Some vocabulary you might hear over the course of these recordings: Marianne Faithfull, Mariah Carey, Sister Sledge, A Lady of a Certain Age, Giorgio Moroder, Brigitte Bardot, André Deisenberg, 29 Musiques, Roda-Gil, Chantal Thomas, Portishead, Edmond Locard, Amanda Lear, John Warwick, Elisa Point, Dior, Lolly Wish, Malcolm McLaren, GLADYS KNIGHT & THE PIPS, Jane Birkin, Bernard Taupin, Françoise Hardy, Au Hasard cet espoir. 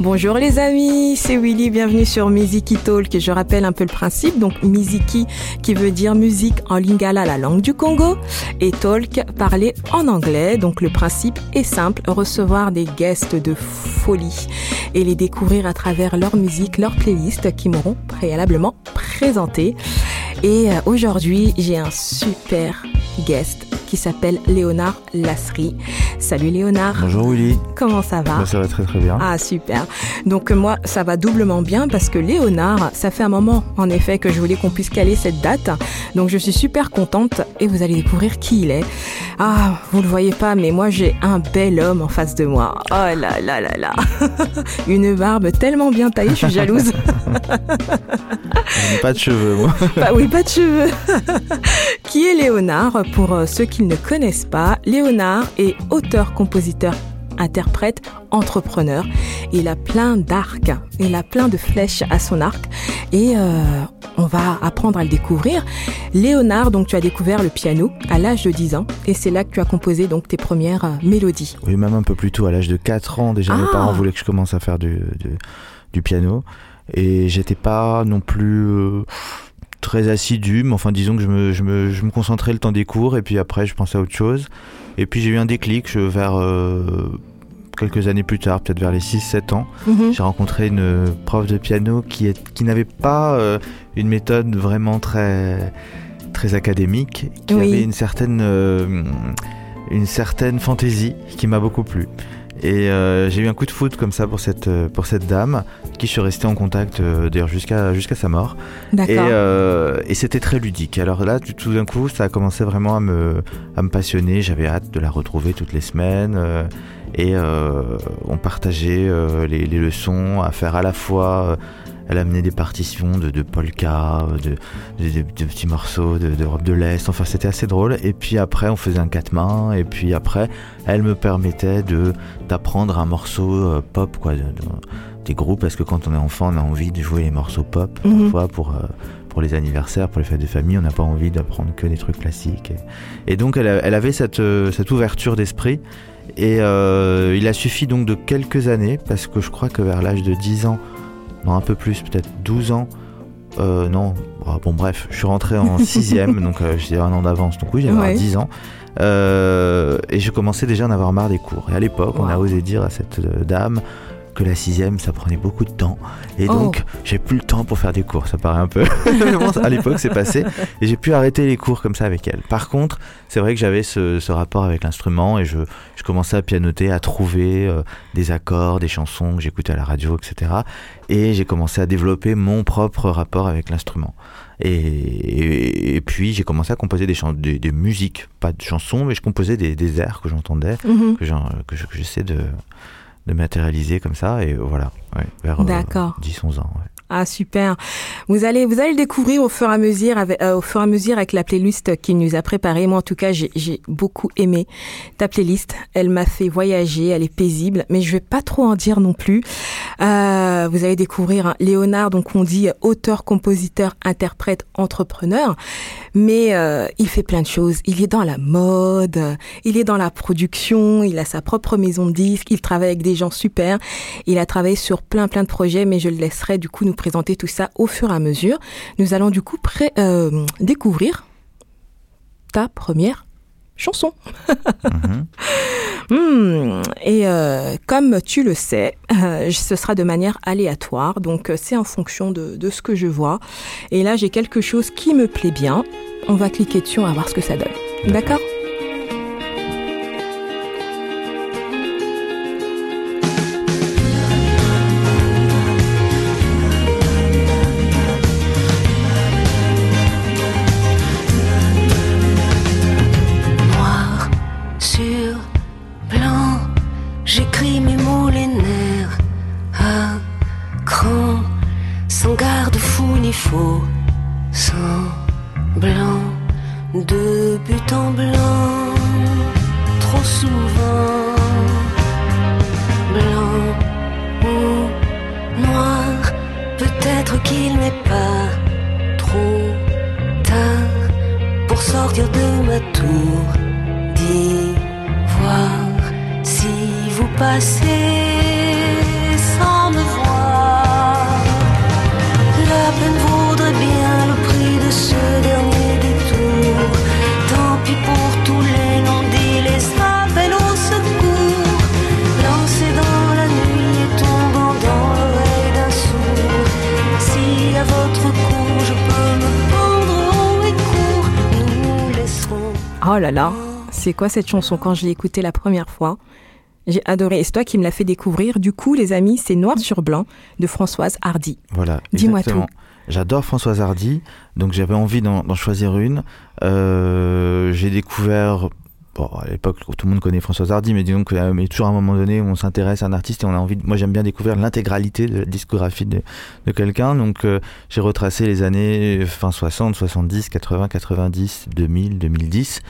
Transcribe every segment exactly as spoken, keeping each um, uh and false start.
Bonjour les amis, c'est Willy, bienvenue sur Miziki Talk. Je rappelle un peu le principe, donc Miziki qui veut dire musique en Lingala, la langue du Congo, et Talk, parler en anglais. Donc le principe est simple, recevoir des guests de folie et les découvrir à travers leur musique, leur playlist qui m'auront préalablement présenté. Et aujourd'hui, j'ai un super guest qui s'appelle Léonard Lasry. Salut Léonard. Bonjour Willy. Comment ça va ? Moi, ça va très très bien. Ah super. Donc moi ça va doublement bien parce que Léonard, ça fait un moment en effet que je voulais qu'on puisse caler cette date. Donc je suis super contente et vous allez découvrir qui il est. Ah, vous le voyez pas mais moi j'ai un bel homme en face de moi. Oh là là là là. Une barbe tellement bien taillée, je suis jalouse. Pas de cheveux moi. Bah, oui, pas de cheveux. Qui est Léonard ? Pour ceux qui ne connaissent pas, Léonard est auteur, compositeur, interprète, entrepreneur. Il a plein d'arcs, il a plein de flèches à son arc et euh, on va apprendre à le découvrir. Léonard, donc tu as découvert le piano à l'âge de dix ans et c'est là que tu as composé donc tes premières euh, mélodies. Oui, même un peu plus tôt, à l'âge de quatre ans déjà, ah. Mes parents voulaient que je commence à faire du, du, du piano et j'étais pas non plus... Euh... très assidu, mais enfin disons que je me, je, me, je me concentrais le temps des cours et puis après je pensais à autre chose. Et puis j'ai eu un déclic je, vers euh, quelques années plus tard, peut-être vers les six sept ans, mm-hmm. J'ai rencontré une prof de piano qui, est, qui n'avait pas euh, une méthode vraiment très, très académique, qui oui. avait une certaine, euh, une certaine fantaisie qui m'a beaucoup plu. Et euh, j'ai eu un coup de foudre comme ça pour cette, pour cette dame, qui je suis resté en contact euh, d'ailleurs jusqu'à, jusqu'à sa mort. D'accord. Et, euh, et c'était très ludique. Alors là, tout d'un coup, ça a commencé vraiment à me, à me passionner. J'avais hâte de la retrouver toutes les semaines. Euh, et euh, on partageait euh, les, les leçons à faire à la fois... Euh, elle amenait des partitions de, de polka, de, de, de, de petits morceaux de, de robe de l'Est, enfin c'était assez drôle. Et puis après on faisait un quatre mains, et puis après elle me permettait de, d'apprendre un morceau euh, pop, quoi, de, de, des groupes, parce que quand on est enfant on a envie de jouer les morceaux pop, mmh. parfois pour, euh, pour les anniversaires, pour les fêtes de famille, on n'a pas envie d'apprendre que des trucs classiques. Et, et donc elle, elle avait cette, cette ouverture d'esprit, et euh, il a suffi donc de quelques années, parce que je crois que vers l'âge de dix ans, non, un peu plus, peut-être douze ans. Euh, non, bon, bref, je suis rentré en sixième, donc euh, j'étais un an d'avance. Donc oui, j'avais ouais. dix ans. Euh, et je commençais déjà à en avoir marre des cours. Et à l'époque, wow. on a osé dire à cette euh, dame que la sixième, ça prenait beaucoup de temps. Et oh. donc, j'ai plus le temps pour faire des cours. Ça paraît un peu... à l'époque, c'est passé. Et j'ai pu arrêter les cours comme ça avec elle. Par contre, c'est vrai que j'avais ce, ce rapport avec l'instrument et je, je commençais à pianoter, à trouver euh, des accords, des chansons que j'écoutais à la radio, et cetera. Et j'ai commencé à développer mon propre rapport avec l'instrument. Et, et, et puis, j'ai commencé à composer des, chans- des, des musiques, pas de chansons, mais je composais des, des airs que j'entendais, mm-hmm. que, j'en, que, je, que j'essaie de... de matérialiser comme ça, et voilà, ouais, vers euh, dix onze ans. Ouais. Ah, super. Vous allez, vous allez le découvrir au fur et à mesure avec, euh, au fur et à mesure avec la playlist qu'il nous a préparée. Moi, en tout cas, j'ai, j'ai beaucoup aimé ta playlist. Elle m'a fait voyager, elle est paisible, mais je vais pas trop en dire non plus. Euh, vous allez découvrir hein, Léonard, donc on dit auteur, compositeur, interprète, entrepreneur, mais euh, il fait plein de choses. Il est dans la mode, il est dans la production, il a sa propre maison de disques, il travaille avec des gens super. Il a travaillé sur plein, plein de projets, mais je le laisserai du coup nous présenter tout ça au fur et à mesure. Nous allons du coup pré- euh, découvrir ta première chanson. Mmh. mmh. Et euh, comme tu le sais, euh, ce sera de manière aléatoire, donc c'est en fonction de, de ce que je vois. Et là, j'ai quelque chose qui me plaît bien. On va cliquer dessus, on va voir ce que ça donne. D'accord ? Passer sans oh là là, c'est quoi cette chanson? Quand je l'ai écoutée la première fois, j'ai adoré, et c'est toi qui me l'as fait découvrir. Du coup, les amis, c'est Noir sur blanc de Françoise Hardy. Voilà, dis-moi exactement. Tout. J'adore Françoise Hardy, donc j'avais envie d'en, d'en choisir une. Euh, j'ai découvert, bon, à l'époque, tout le monde connaît Françoise Hardy, mais disons qu'il y a toujours un moment donné où on s'intéresse à un artiste et on a envie. De, moi, j'aime bien découvrir l'intégralité de la discographie de, de quelqu'un, donc euh, j'ai retracé les années fin soixante, soixante-dix, quatre-vingts, quatre-vingt-dix, deux mille, deux mille dix.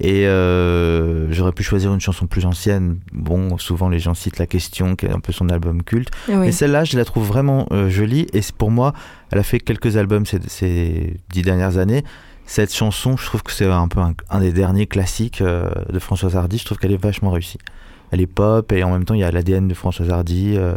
Et euh, j'aurais pu choisir une chanson plus ancienne. Bon, souvent les gens citent La Question, qui est un peu son album culte. Oui. Mais celle-là, je la trouve vraiment euh, jolie. Et pour moi, elle a fait quelques albums ces, ces dix dernières années. Cette chanson, je trouve que c'est un peu un, un des derniers classiques euh, de Françoise Hardy. Je trouve qu'elle est vachement réussie. Elle est pop et en même temps, il y a l'A D N de Françoise Hardy. Euh,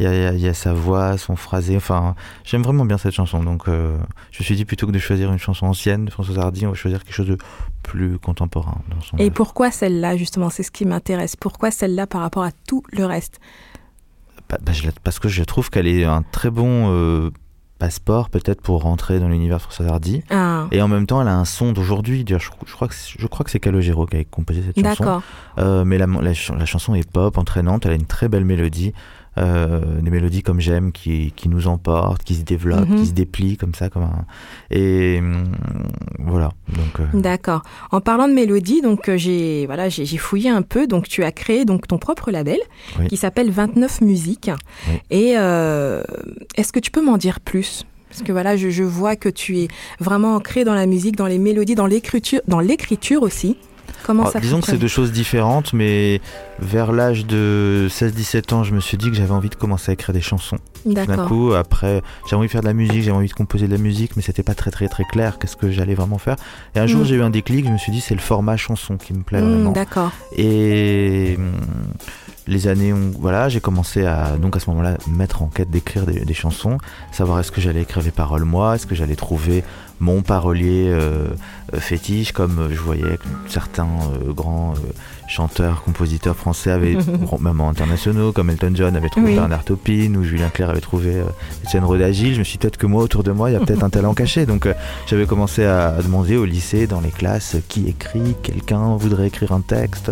Il y, a, il y a sa voix, son phrasé, enfin, j'aime vraiment bien cette chanson, donc euh, je me suis dit plutôt que de choisir une chanson ancienne de Françoise Hardy, on va choisir quelque chose de plus contemporain. Dans son Et œuvre. Pourquoi celle-là, justement, c'est ce qui m'intéresse, pourquoi celle-là par rapport à tout le reste? bah, bah, je, Parce que je trouve qu'elle est un très bon euh, passeport peut-être pour rentrer dans l'univers de Françoise Hardy, ah. Et en même temps elle a un son d'aujourd'hui, je, je, crois, que je crois que c'est Calogéro qui a composé cette D'accord. chanson, euh, mais la, la, la chanson est pop, entraînante, elle a une très belle mélodie. Euh, des mélodies comme j'aime qui, qui nous emportent, qui se développent, mm-hmm. qui se déplient comme ça comme un... et mm, voilà donc, euh... D'accord, en parlant de mélodie donc, euh, j'ai, voilà, j'ai, j'ai fouillé un peu, donc tu as créé donc, ton propre label oui. qui s'appelle vingt-neuf Musiques oui. et euh, est-ce que tu peux m'en dire plus? Parce que voilà, je, je vois que tu es vraiment ancré dans la musique, dans les mélodies, dans l'écriture, dans l'écriture aussi. Comment ça disons que c'est deux choses différentes, mais vers l'âge de seize dix-sept ans, je me suis dit que j'avais envie de commencer à écrire des chansons. D'accord. Tout d'un coup, après, j'avais envie de faire de la musique, j'avais envie de composer de la musique, mais c'était pas très très très clair qu'est-ce que j'allais vraiment faire. Et un jour, mmh. j'ai eu un déclic, je me suis dit c'est le format chanson qui me plaît mmh, vraiment. D'accord. Et les années ont, voilà, j'ai commencé à donc à ce moment-là mettre en quête d'écrire des, des chansons, savoir est-ce que j'allais écrire les paroles moi, est-ce que j'allais trouver mon parolier euh, fétiche, comme je voyais certains euh, grands euh, chanteurs, compositeurs français avaient, même internationaux, comme Elton John avait trouvé oui. Bernard Taupin, ou Julien Clerc avait trouvé euh, Roda-Gil. Je me suis dit peut-être que moi, autour de moi, il y a peut-être un talent caché. Donc euh, j'avais commencé à, à demander au lycée, dans les classes, qui écrit, quelqu'un voudrait écrire un texte.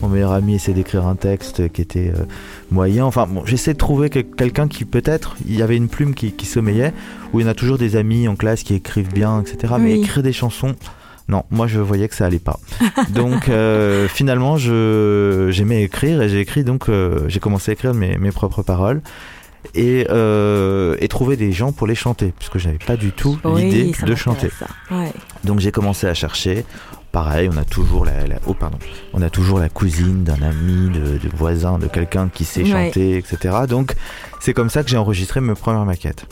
Mon meilleur ami essaie d'écrire un texte qui était euh, moyen. Enfin, bon, j'essaie de trouver que, quelqu'un qui peut-être, il y avait une plume qui, qui sommeillait, où il y en a toujours des amis en classe qui écrivent bien, et cetera. Mais oui. écrire des chansons, non, moi je voyais que ça allait pas. Donc euh, finalement, je, j'aimais écrire et j'ai écrit, donc euh, j'ai commencé à écrire mes, mes propres paroles et, euh, et trouver des gens pour les chanter, puisque j'avais pas du tout oui, l'idée de chanter. Ouais. Donc j'ai commencé à chercher. Pareil, on a toujours la, la oh pardon, on a toujours la cousine d'un ami, de, de voisin, de quelqu'un qui sait ouais. chanter, et cetera. Donc c'est comme ça que j'ai enregistré mes premières maquettes.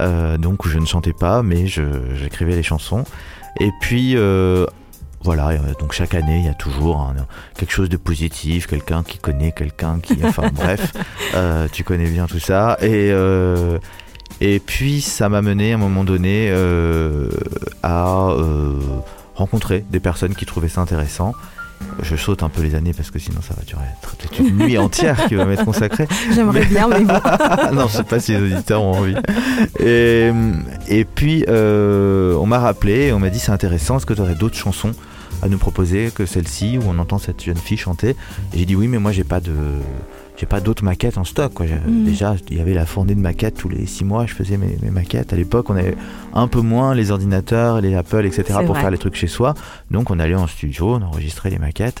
Euh, donc je ne chantais pas mais je, j'écrivais les chansons et puis euh, voilà donc chaque année il y a toujours un, quelque chose de positif, quelqu'un qui connaît quelqu'un qui enfin bref euh, tu connais bien tout ça et, euh, et puis ça m'a mené à un moment donné euh, à euh, rencontrer des personnes qui trouvaient ça intéressant. Je saute un peu les années parce que sinon ça va durer peut-être une nuit entière qui va m'être consacrée. J'aimerais mais... bien, mais bon. Non, je sais pas si les auditeurs ont envie. Et, et puis, euh, on m'a rappelé, on m'a dit c'est intéressant, est-ce que tu aurais d'autres chansons à nous proposer que celle-ci où on entend cette jeune fille chanter? Et j'ai dit oui, mais moi j'ai pas de... j'ai pas d'autres maquettes en stock quoi. Mmh. Déjà il y avait la fournée de maquettes tous les six mois, je faisais mes, mes maquettes. À l'époque on avait un peu moins les ordinateurs, les Apple, etc. C'est pour vrai. Faire les trucs chez soi, donc on allait en studio, on enregistrait les maquettes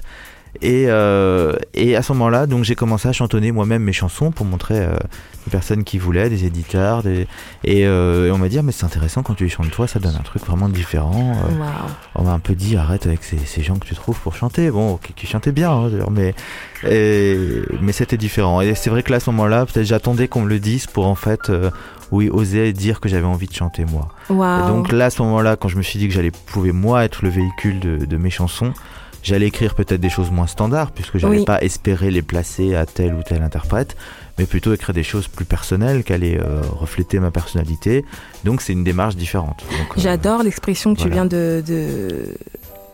et, euh, et à ce moment là donc j'ai commencé à chantonner moi-même mes chansons pour montrer euh, des personnes qui voulaient, des éditeurs des... Et, euh, et on m'a dit mais c'est intéressant quand tu les chantes toi, ça donne un truc vraiment différent. euh, wow. On m'a un peu dit arrête avec ces, ces gens que tu trouves pour chanter, bon qui, qui chantaient bien hein, mais, et, mais c'était différent et c'est vrai que là à ce moment là peut-être j'attendais qu'on me le dise pour en fait euh, oui oser dire que j'avais envie de chanter moi. wow. Et donc là à ce moment là quand je me suis dit que j'allais pouvais moi être le véhicule de, de mes chansons, j'allais écrire peut-être des choses moins standards, puisque j'allais oui. pas espérer les placer à tel ou tel interprète, mais plutôt écrire des choses plus personnelles qui allaient euh, refléter ma personnalité. Donc c'est une démarche différente. Donc, J'adore euh, l'expression que voilà. tu viens de, de,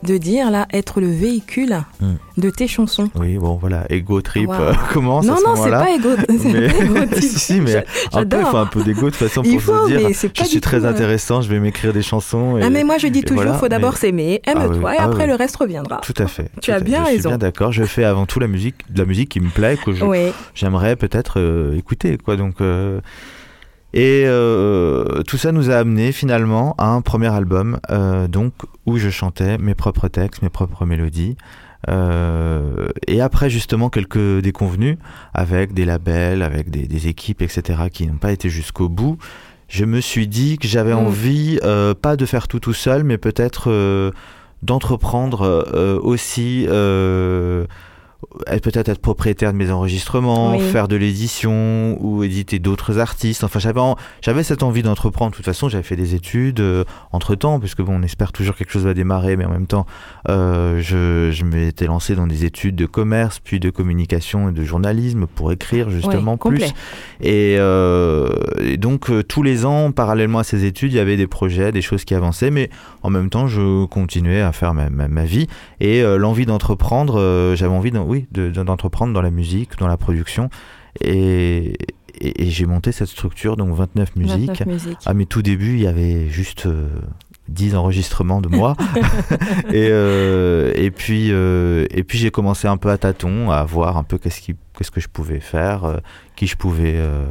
de dire là être le véhicule mmh. de tes chansons. Oui, bon voilà, ego trip wow. euh, commence non, à ce non, moment-là. Non non, c'est pas ego, mais... trip. Si, si, mais je, un peu, un peu d'ego de toute façon pour faut, se dire je suis très euh... intéressant, je vais m'écrire des chansons. Et, ah mais moi je dis toujours, il voilà, faut d'abord mais... s'aimer, aime-toi ah, oui, et ah, après oui. le reste reviendra. Tout à fait. Tu as bien raison. Je suis bien d'accord. Je fais avant tout la musique, de la musique qui me plaît, que je, oui. j'aimerais peut-être euh, écouter quoi. Donc euh... Et euh, tout ça nous a amené finalement à un premier album euh, donc, où je chantais mes propres textes, mes propres mélodies euh, et après justement quelques déconvenues avec des labels, avec des, des équipes etc qui n'ont pas été jusqu'au bout. Je me suis dit que j'avais mmh. envie euh, pas de faire tout tout seul mais peut-être euh, d'entreprendre euh, aussi euh, peut-être être propriétaire de mes enregistrements, oui. faire de l'édition ou éditer d'autres artistes. Enfin, j'avais, en... j'avais cette envie d'entreprendre. De toute façon, j'avais fait des études euh, entre-temps, puisque bon, on espère toujours quelque chose va démarrer, mais en même temps, euh, je, je m'étais lancé dans des études de commerce, puis de communication et de journalisme pour écrire justement oui, plus. Et, euh, et donc, euh, tous les ans, parallèlement à ces études, il y avait des projets, des choses qui avançaient, mais en même temps, je continuais à faire ma, ma, ma vie. Et euh, l'envie d'entreprendre, euh, j'avais envie d'en... oui, de, d'entreprendre dans la musique, dans la production. Et, et, et j'ai monté cette structure, donc vingt-neuf musiques. vingt-neuf musiques. À mes tout débuts, il y avait juste euh, dix enregistrements de moi. et, euh, et, puis, euh, et puis, j'ai commencé un peu à tâtons, à voir un peu qu'est-ce, qui, qu'est-ce que je pouvais faire, euh, qui je pouvais euh,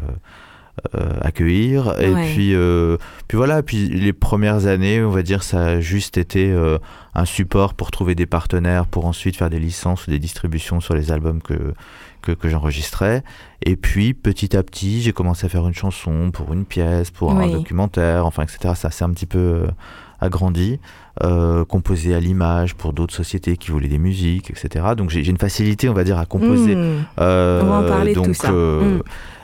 euh, accueillir. Ouais. Et puis, euh, puis voilà, puis les premières années, on va dire, ça a juste été... Euh, un support pour trouver des partenaires, pour ensuite faire des licences ou des distributions sur les albums que, que, que j'enregistrais. Et puis, petit à petit, j'ai commencé à faire une chanson pour une pièce, pour oui. un documentaire, enfin, et cetera. Ça s'est un petit peu agrandi, euh, composé à l'image pour d'autres sociétés qui voulaient des musiques, et cetera. Donc, j'ai, j'ai une facilité, on va dire, à composer. Mmh. Euh, on va en parler donc, de tout ça. Euh,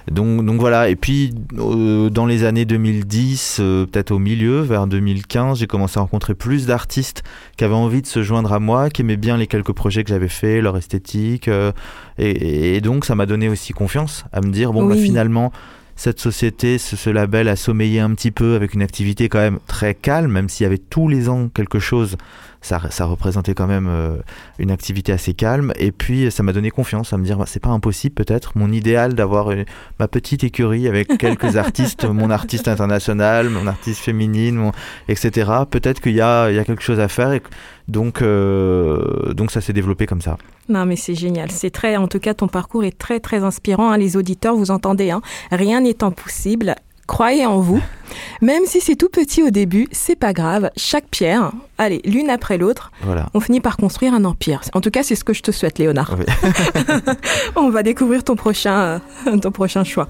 mmh. donc, donc, voilà. Et puis, euh, dans les années deux mille dix, euh, peut-être au milieu, vers deux mille quinze, j'ai commencé à rencontrer plus d'artistes qui avaient envie de se joindre à moi, qui aimaient bien les quelques projets que j'avais faits, leur esthétique. Euh, et, et donc, ça m'a donné aussi confiance à me dire, bon, oui. bah, finalement, cette société, ce, ce label a sommeillé un petit peu avec une activité quand même très calme, même s'il y avait tous les ans quelque chose, ça, ça représentait quand même euh, une activité assez calme. Et puis, ça m'a donné confiance à me dire, bah, c'est pas impossible peut-être, mon idéal d'avoir une, ma petite écurie avec quelques artistes, mon artiste international, mon artiste féminine, mon, et cetera. Peut-être qu'il y a, il y a quelque chose à faire et que, Donc, euh, donc ça s'est développé comme ça. Non mais c'est génial, c'est très, en tout cas ton parcours est très très inspirant hein. Les auditeurs vous entendez, hein. Rien n'est impossible, croyez en vous. Même si c'est tout petit au début, c'est pas grave, chaque pierre, allez, l'une après l'autre, voilà. On finit par construire un empire. En tout cas c'est ce que je te souhaite Léonard oui. On va découvrir ton prochain, euh, ton prochain choix.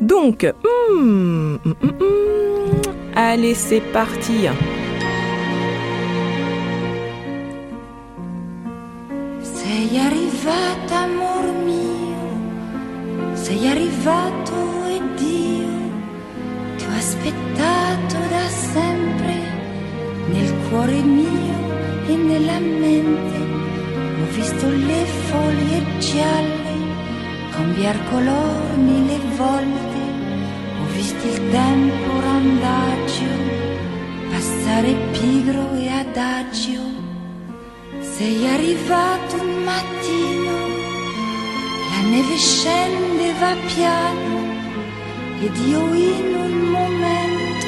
Donc, mm, mm, mm, mm. Allez c'est parti. Sei arrivato amor mio, sei arrivato e Dio ti ho aspettato da sempre nel cuore mio e nella mente. Ho visto le foglie gialle cambiar color mille volte, ho visto il tempo randagio passare pigro e adagio. Sei arrivato un mattino, la neve scendeva piano ed io in un momento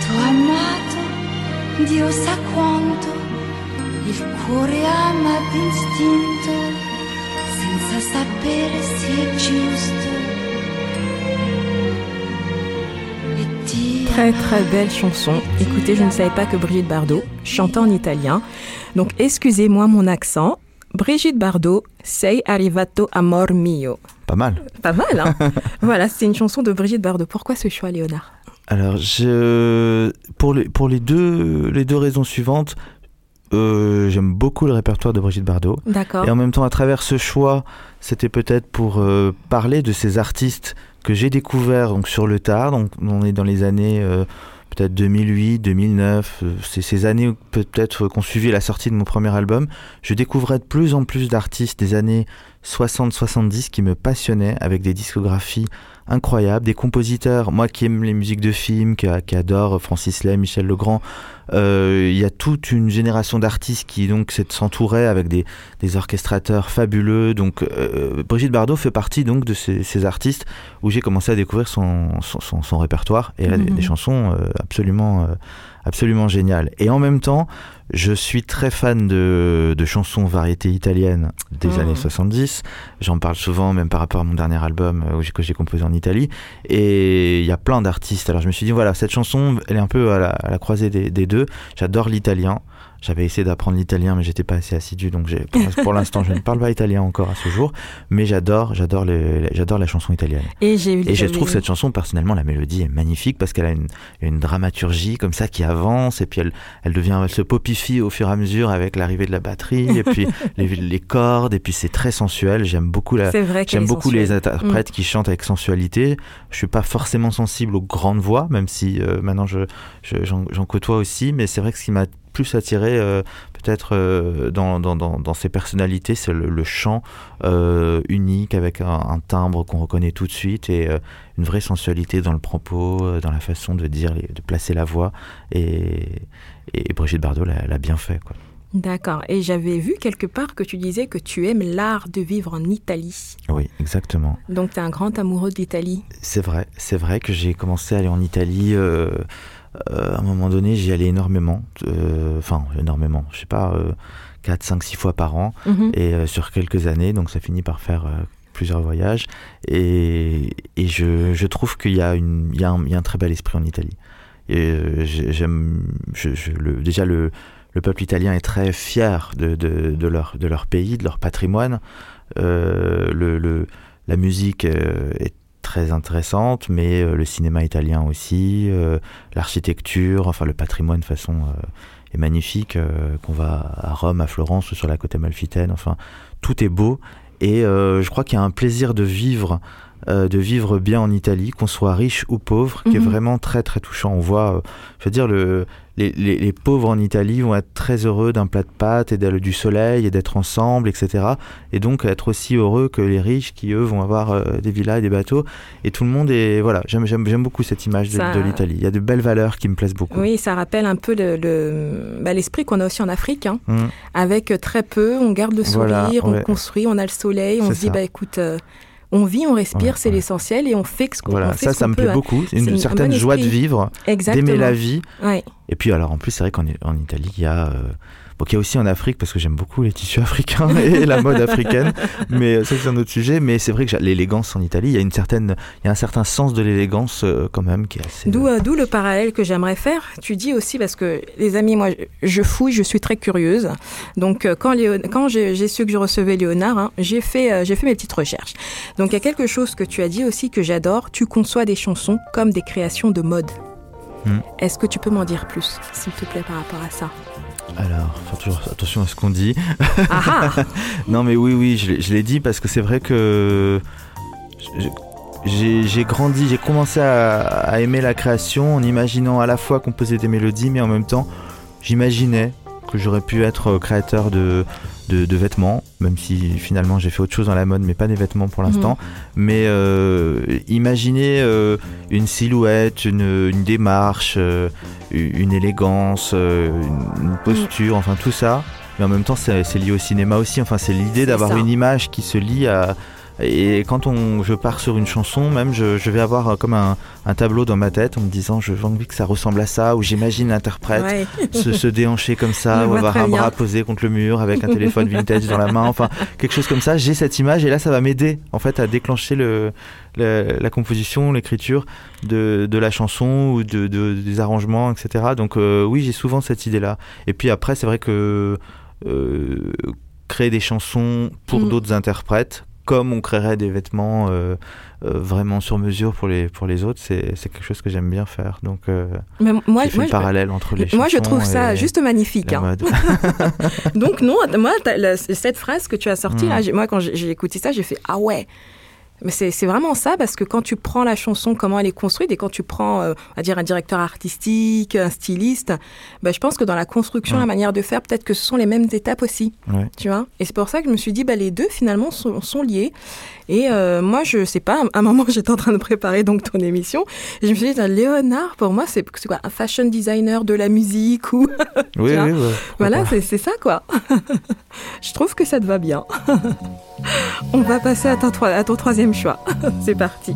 t'ho amato, Dio sa quanto, il cuore ama d'istinto, senza sapere se è giusto. Très très belle chanson. Écoutez, je ne savais pas que Brigitte Bardot chantait en italien. Donc, excusez-moi mon accent. Brigitte Bardot, Sei Arrivato Amor Mio. Pas mal. Pas mal, hein. Voilà, c'est une chanson de Brigitte Bardot. Pourquoi ce choix, Léonard ? Alors, je... pour, les, pour les, deux, les deux raisons suivantes, euh, j'aime beaucoup le répertoire de Brigitte Bardot. D'accord. Et en même temps, à travers ce choix, c'était peut-être pour euh, parler de ces artistes que j'ai découvert donc, sur le tard, donc on est dans les années euh, peut-être deux mille huit, deux mille neuf, euh, c'est ces années peut-être qu'on suivait la sortie de mon premier album. Je découvrais de plus en plus d'artistes des années soixante soixante-dix qui me passionnait, avec des discographies incroyables, des compositeurs, moi qui aime les musiques de films, qui, qui adore Francis Lai, Michel Legrand, euh, il y a toute une génération d'artistes qui donc s'entourait avec des, des orchestrateurs fabuleux, donc euh, Brigitte Bardot fait partie donc de ces, ces artistes où j'ai commencé à découvrir son, son, son, son répertoire, et elle a mmh. des, des chansons euh, absolument, euh, absolument géniales, et en même temps je suis très fan de, de chansons variétés italiennes des mmh. années soixante-dix. J'en parle souvent, même par rapport à mon dernier album où j'ai, que j'ai composé en Italie. Et il y a plein d'artistes. Alors je me suis dit, voilà, cette chanson, elle est un peu à la, à la croisée des, des deux. J'adore l'italien. J'avais essayé d'apprendre l'italien, mais j'étais pas assez assidu, donc j'ai, pour, pour l'instant, je ne parle pas italien encore à ce jour. Mais j'adore, j'adore, le, j'adore la chanson italienne. Et, j'ai eu et je trouve cette chanson, personnellement, la mélodie est magnifique parce qu'elle a une, une dramaturgie comme ça qui avance, et puis elle, elle devient, elle se popifie au fur et à mesure avec l'arrivée de la batterie, et puis les, les cordes, et puis c'est très sensuel. J'aime beaucoup la, j'aime beaucoup les interprètes mmh. qui chantent avec sensualité. Je suis pas forcément sensible aux grandes voix, même si euh, maintenant je, je j'en, j'en côtoie aussi, mais c'est vrai que ce qui m'a plus attiré euh, peut-être euh, dans, dans, dans ses personnalités, c'est le, le chant euh, unique avec un, un timbre qu'on reconnaît tout de suite, et euh, une vraie sensualité dans le propos, euh, dans la façon de dire, de placer la voix, et, et Brigitte Bardot l'a, l'a bien fait, quoi. D'accord, et j'avais vu quelque part que tu disais que tu aimes l'art de vivre en Italie. Oui, exactement. Donc tu es un grand amoureux d'Italie. C'est vrai, c'est vrai que j'ai commencé à aller en Italie... Euh, Euh, à un moment donné, j'y allais énormément, euh, enfin énormément, je sais pas, euh, quatre, cinq, six fois par an, mm-hmm. et euh, sur quelques années, donc ça finit par faire euh, plusieurs voyages, et, et je, je trouve qu'il y a, une, il y a, un, il y a un très bel esprit en Italie. Et euh, j'aime, je, je, le, déjà le, le peuple italien est très fier de, de, de, leur, de leur pays, de leur patrimoine, euh, le, le, la musique euh, est très intéressante, mais euh, le cinéma italien aussi, euh, l'architecture, enfin le patrimoine de façon euh, est magnifique, euh, qu'on va à Rome, à Florence ou sur la côte amalfitaine, enfin tout est beau, et euh, je crois qu'il y a un plaisir de vivre, euh, de vivre bien en Italie, qu'on soit riche ou pauvre, mm-hmm. qui est vraiment très très touchant. On voit, euh, je veux dire, le, les, les, les pauvres en Italie vont être très heureux d'un plat de pâtes et du soleil et d'être ensemble, et cetera. Et donc être aussi heureux que les riches qui, eux, vont avoir euh, des villas et des bateaux. Et tout le monde est... Voilà, j'aime, j'aime, j'aime beaucoup cette image de, ça... de l'Italie. Il y a de belles valeurs qui me plaisent beaucoup. Oui, ça rappelle un peu le, le, bah, l'esprit qu'on a aussi en Afrique. Hein, mmh. Avec très peu, on garde le sourire, voilà, on ouais. construit, on a le soleil, on c'est se dit, ça. bah écoute... Euh, on vit, on respire, ouais, c'est ouais. l'essentiel, et on fait ce qu'on, voilà, fait ça, ce qu'on peut. Voilà, ça, ça me plaît beaucoup. Une, une certaine joie de vivre, exactement. D'aimer la vie. Ouais. Et puis, alors, en plus, c'est vrai qu'en en Italie, il y a... Euh, bon, il y a aussi en Afrique, parce que j'aime beaucoup les tissus africains et la mode africaine, mais ça, c'est un autre sujet. Mais c'est vrai que l'élégance en Italie, il y a une certaine, il y a un certain sens de l'élégance euh, quand même qui est assez... D'où, euh, d'où le parallèle que j'aimerais faire. Tu dis aussi, parce que, les amis, moi, je fouille, je suis très curieuse. Donc, euh, quand, Léon... quand j'ai, j'ai su que je recevais Léonard, hein, j'ai, fait, euh, j'ai fait mes petites recherches. Donc, il y a quelque chose que tu as dit aussi que j'adore. Tu conçois des chansons comme des créations de mode. Mmh. Est-ce que tu peux m'en dire plus, s'il te plaît, par rapport à ça ? Alors, faut toujours attention à ce qu'on dit. Non mais oui, oui, je l'ai, je l'ai dit parce que c'est vrai que j'ai, j'ai grandi, j'ai commencé à, à aimer la création en imaginant à la fois composer des mélodies, mais en même temps, j'imaginais que j'aurais pu être créateur de, de, de vêtements, même si finalement j'ai fait autre chose dans la mode, mais pas des vêtements pour l'instant. Mmh. Mais euh, imaginer euh, une silhouette, une, une démarche, euh, une élégance, euh, une posture, mmh. enfin tout ça. Mais en même temps, c'est, c'est lié au cinéma aussi. Enfin, c'est l'idée c'est d'avoir ça. Une image qui se lie à... Et quand on, je pars sur une chanson, même je, je vais avoir comme un, un tableau dans ma tête en me disant j'ai envie que ça ressemble à ça, ou j'imagine l'interprète ouais. se, se déhancher comme ça, ou avoir un bien. Bras posé contre le mur avec un téléphone vintage dans la main, enfin quelque chose comme ça. J'ai cette image et là ça va m'aider en fait à déclencher le, le, la composition, l'écriture de, de la chanson ou de, de, des arrangements, et cetera. Donc euh, oui, j'ai souvent cette idée-là. Et puis après c'est vrai que euh, créer des chansons pour mm. d'autres interprètes, comme on créerait des vêtements euh, euh, vraiment sur mesure pour les, pour les autres, c'est, c'est quelque chose que j'aime bien faire. Donc, euh, mais moi, j'ai fait moi, le parallèle je, entre les chansons. Moi, je trouve ça juste magnifique. Hein. Donc non, moi, la, cette phrase que tu as sortie, mmh. là, moi, quand j'ai, j'ai écouté ça, j'ai fait « Ah ouais !» Mais c'est, c'est vraiment ça, parce que quand tu prends la chanson, comment elle est construite, et quand tu prends euh, à dire un directeur artistique, un styliste, bah, je pense que dans la construction, ouais. la manière de faire, peut-être que ce sont les mêmes étapes aussi. Ouais. Tu vois, et c'est pour ça que je me suis dit, bah, les deux, finalement, sont, sont liés. Et euh, moi, je sais pas, à un moment, j'étais en train de préparer donc, ton émission, et je me suis dit, Léonard, pour moi, c'est, c'est quoi, un fashion designer de la musique ou... oui, oui, oui, ouais. Voilà, c'est, c'est ça, quoi. Je trouve que ça te va bien. On va passer à ton, à ton troisième choix. C'est parti.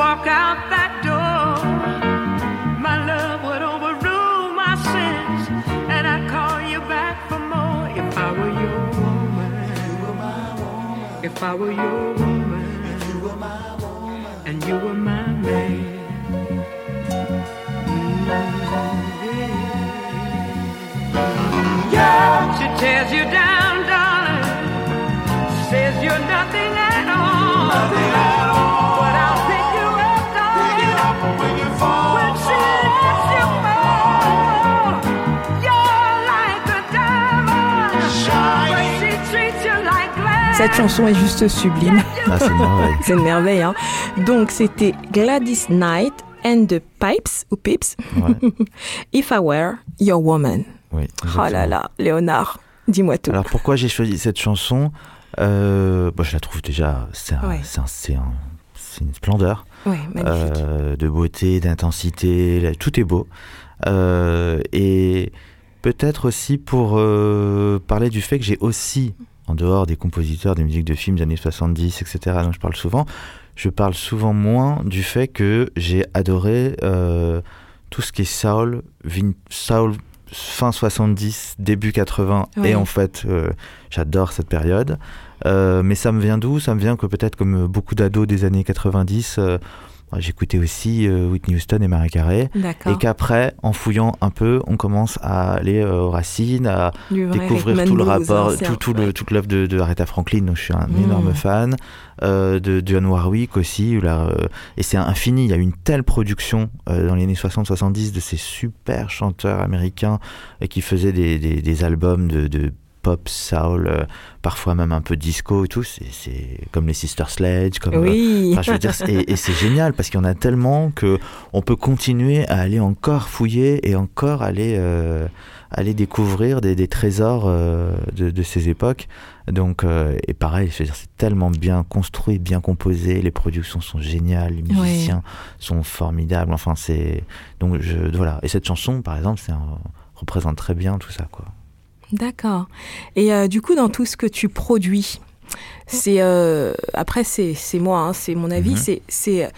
Walk out that door, my love would overrule my sins, and I'd call you back for more. If I were your woman, if you were my woman, if I were your woman, if you were my woman, and you were my man. Mm-hmm. Yeah, she tears you down, darling, says you're nothing at all, nothing at all. But I'll pick you up, darling. Pick it up when you fall. When she lets you fall, you're like a diamond, shining. But she treats you like glass. Cette chanson est juste sublime. Ah, c'est une merveille. C'est une merveille, hein. Donc, c'était Gladys Knight and the Pips, ou Pips. Ouais. If I Were Your Woman. Oui. Exactement. Oh là là, Léonard, dis-moi tout. Alors, pourquoi j'ai choisi cette chanson ? Euh, bon, je la trouve déjà, c'est un, ouais. c'est un, c'est un, c'est une splendeur, ouais, magnifique. Euh, de beauté, d'intensité, là, tout est beau. Euh, et peut-être aussi pour euh, parler du fait que j'ai aussi, en dehors des compositeurs, des musiques de films des années soixante-dix, et cetera, dont je parle souvent, je parle souvent moins du fait que j'ai adoré euh, tout ce qui est soul, vin- soul fin soixante-dix, début quatre-vingts, ouais. et en fait, euh, j'adore cette période. Euh, mais ça me vient d'où ? Ça me vient que peut-être comme beaucoup d'ados des années quatre-vingt-dix, euh, j'écoutais aussi euh, Whitney Houston et Mariah Carey. D'accord. Et qu'après, en fouillant un peu, on commence à aller euh, aux racines, à découvrir tout le rapport, tout, tout le, toute l'œuvre de, de Aretha Franklin, donc je suis un mmh. énorme fan, euh, de, de John Warwick aussi, là, euh, et c'est infini, il y a eu une telle production euh, dans les années soixante soixante-dix de ces super chanteurs américains euh, qui faisaient des, des, des albums de... de pop, soul, euh, parfois même un peu disco et tout, c'est, c'est comme les Sister Sledge, comme, oui. euh, je veux dire, c'est, et, et c'est génial parce qu'il y en a tellement que on peut continuer à aller encore fouiller et encore aller euh, aller découvrir des, des trésors euh, de, de ces époques. Donc euh, et pareil, je veux dire, c'est tellement bien construit, bien composé, les productions sont géniales, les musiciens ouais. sont formidables. Enfin c'est donc je, voilà. Et cette chanson, par exemple, c'est un, représente très bien tout ça, quoi. D'accord. Et euh, du coup, dans tout ce que tu produis, c'est euh, après c'est c'est moi, hein, c'est mon avis, mm-hmm. c'est c'est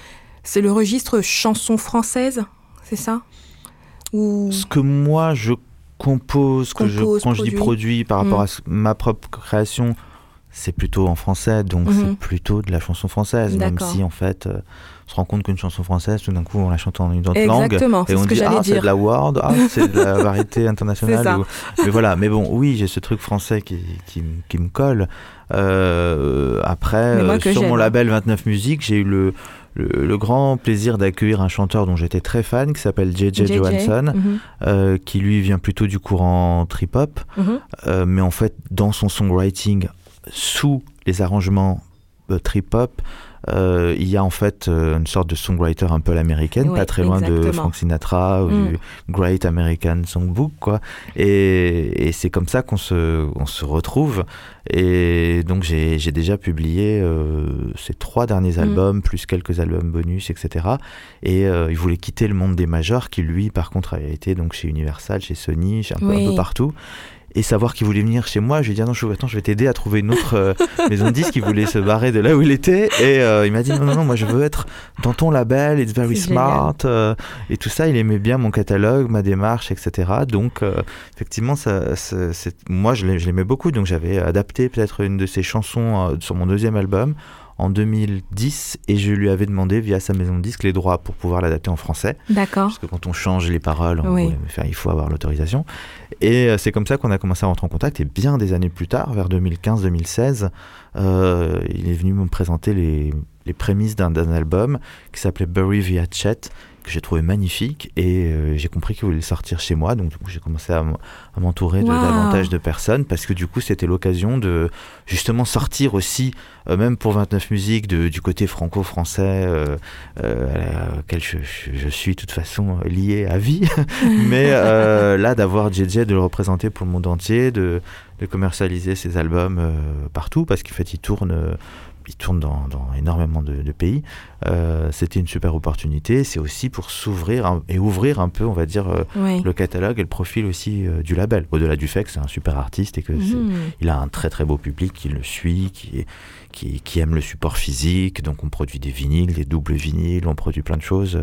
c'est le registre chanson française, c'est ça ? Ou ce que moi je compose, que compose, je quand produit. je dis produit par rapport mm. à ma propre création, c'est plutôt en français, donc mm-hmm. c'est plutôt de la chanson française, D'accord. même si en fait. Euh, se rend compte qu'une chanson française, tout d'un coup, on la chante en une autre Exactement, langue, et on dit « Ah, dire. c'est de la world, ah, c'est de la variété internationale ». Mais voilà, mais bon, oui, j'ai ce truc français qui, qui, qui me colle. Euh, après, moi, sur j'aime. mon label vingt-neuf Musiques, j'ai eu le, le, le grand plaisir d'accueillir un chanteur dont j'étais très fan, qui s'appelle J J Johansson, mm-hmm. euh, qui lui vient plutôt du courant trip-hop, mm-hmm. euh, mais en fait, dans son songwriting, sous les arrangements euh, trip-hop, Euh, il y a en fait euh, une sorte de songwriter un peu à l'américaine, ouais, pas très loin exactement. de Frank Sinatra ou mm. du Great American Songbook, quoi. Et, et c'est comme ça qu'on se, on se retrouve. Et donc j'ai, j'ai déjà publié euh, ces trois derniers albums, mm. plus quelques albums bonus, et cetera. Et euh, il voulait quitter le monde des majors, qui lui, par contre, avait été donc chez Universal, chez Sony, chez un, oui. peu, un peu partout. Et savoir qu'il voulait venir chez moi, je lui ai dit non, je, attends, je vais t'aider à trouver une autre euh, maison de disque. Il voulait se barrer de là où il était, et euh, il m'a dit non, non, non, moi je veux être dans ton label, it's very c'est smart, euh, et tout ça. Il aimait bien mon catalogue, ma démarche, et cetera. Donc euh, effectivement, ça, ça, c'est, moi je l'aimais beaucoup, donc j'avais adapté peut-être une de ses chansons euh, sur mon deuxième album en deux mille dix et je lui avais demandé via sa maison de disques les droits pour pouvoir l'adapter en français. D'accord. Parce que quand on change les paroles, on oui. faire, il faut avoir l'autorisation. Et c'est comme ça qu'on a commencé à rentrer en contact. Et bien des années plus tard, vers deux mille quinze deux mille seize, euh, il est venu me présenter les, les prémices d'un, d'un album qui s'appelait Bury the Hatchet, que j'ai trouvé magnifique, et euh, j'ai compris qu'il voulait le sortir chez moi, donc du coup j'ai commencé à, m- à m'entourer de wow. davantage de personnes, parce que du coup c'était l'occasion de justement sortir aussi, euh, même pour vingt-neuf Musiques, de, du côté franco-français euh, euh, auquel je, je, je suis de toute façon lié à vie, mais euh, là d'avoir J J, de le représenter pour le monde entier, de, de commercialiser ses albums euh, partout, parce qu'en fait il tourne... Euh, il tourne dans, dans énormément de, de pays. Euh, c'était une super opportunité. C'est aussi pour s'ouvrir un, et ouvrir un peu, on va dire, euh, oui. le catalogue et le profil aussi euh, du label. Au-delà du fait que c'est un super artiste et que mmh. il a un très très beau public qui le suit, qui est Qui, qui aime le support physique, donc on produit des vinyles, des doubles vinyles, on produit plein de choses. Euh,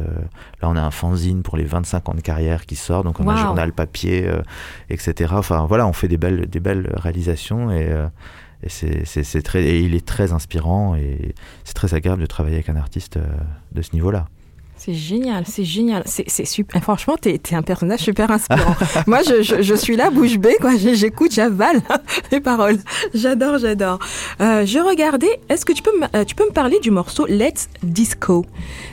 là, on a un fanzine pour les vingt-cinq ans de carrière qui sort, donc on wow. a un journal papier, euh, et cetera. Enfin, voilà, on fait des belles, des belles réalisations et, euh, et, c'est, c'est, c'est très, et il est très inspirant et c'est très agréable de travailler avec un artiste euh, de ce niveau-là. C'est génial, c'est génial, c'est, c'est super. Franchement, t'es, t'es un personnage super inspirant. Moi, je, je, je suis là, bouche bée, quoi. J'écoute, j'avale les paroles. J'adore, j'adore. Euh, je regardais. Est-ce que tu peux, me, tu peux me parler du morceau Let's Disco?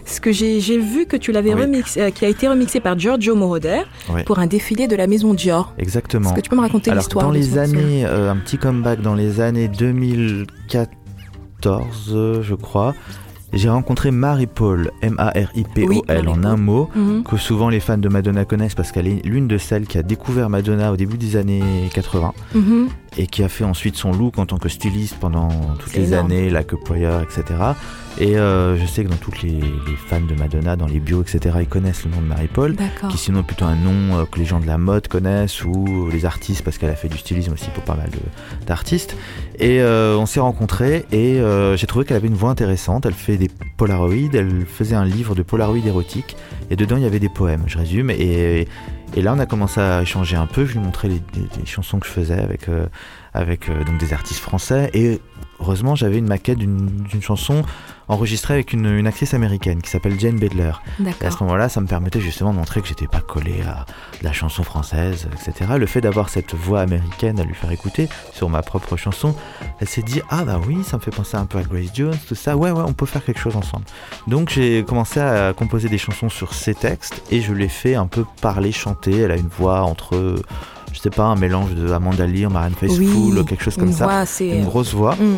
Parce que j'ai, j'ai vu que tu l'avais oui. remixé, euh, qui a été remixé par Giorgio Moroder oui. pour un défilé de la maison Dior. Exactement. Est-ce que tu peux me raconter Alors, l'histoire? Dans les années, euh, un petit comeback dans les années deux mille quatorze, je crois. J'ai rencontré Maripol, M A R I P O L, oui, en un mot, mm-hmm. que souvent les fans de Madonna connaissent parce qu'elle est l'une de celles qui a découvert Madonna au début des années quatre-vingts mm-hmm. et qui a fait ensuite son look en tant que styliste pendant toutes C'est les énorme. années, la queue Prior, et cetera. Et euh, je sais que dans toutes les, les fans de Madonna, dans les bios, et cetera, ils connaissent le nom de Maripol, D'accord. qui sinon est plutôt un nom euh, que les gens de la mode connaissent ou les artistes, parce qu'elle a fait du stylisme aussi pour pas mal de, d'artistes. Et euh, on s'est rencontrés et euh, j'ai trouvé qu'elle avait une voix intéressante. Elle fait des Polaroids, elle faisait un livre de Polaroids érotiques et dedans il y avait des poèmes, je résume. Et, et là on a commencé à échanger un peu, je lui montrais les, les, les chansons que je faisais avec... Euh, avec euh, donc des artistes français et heureusement j'avais une maquette d'une, d'une chanson enregistrée avec une, une actrice américaine qui s'appelle Jane Bedler. D'accord. Et à ce moment-là ça me permettait justement de montrer que j'étais pas collé à de la chanson française, et cetera. Le fait d'avoir cette voix américaine à lui faire écouter sur ma propre chanson, elle s'est dit ah bah oui ça me fait penser un peu à Grace Jones, tout ça, ouais ouais on peut faire quelque chose ensemble. Donc j'ai commencé à composer des chansons sur ses textes et je l'ai fait un peu parler, chanter, elle a une voix entre... je sais pas, un mélange de Amanda Lear, Marianne Faithfull, oui, quelque chose comme ça, assez... une grosse voix, mm.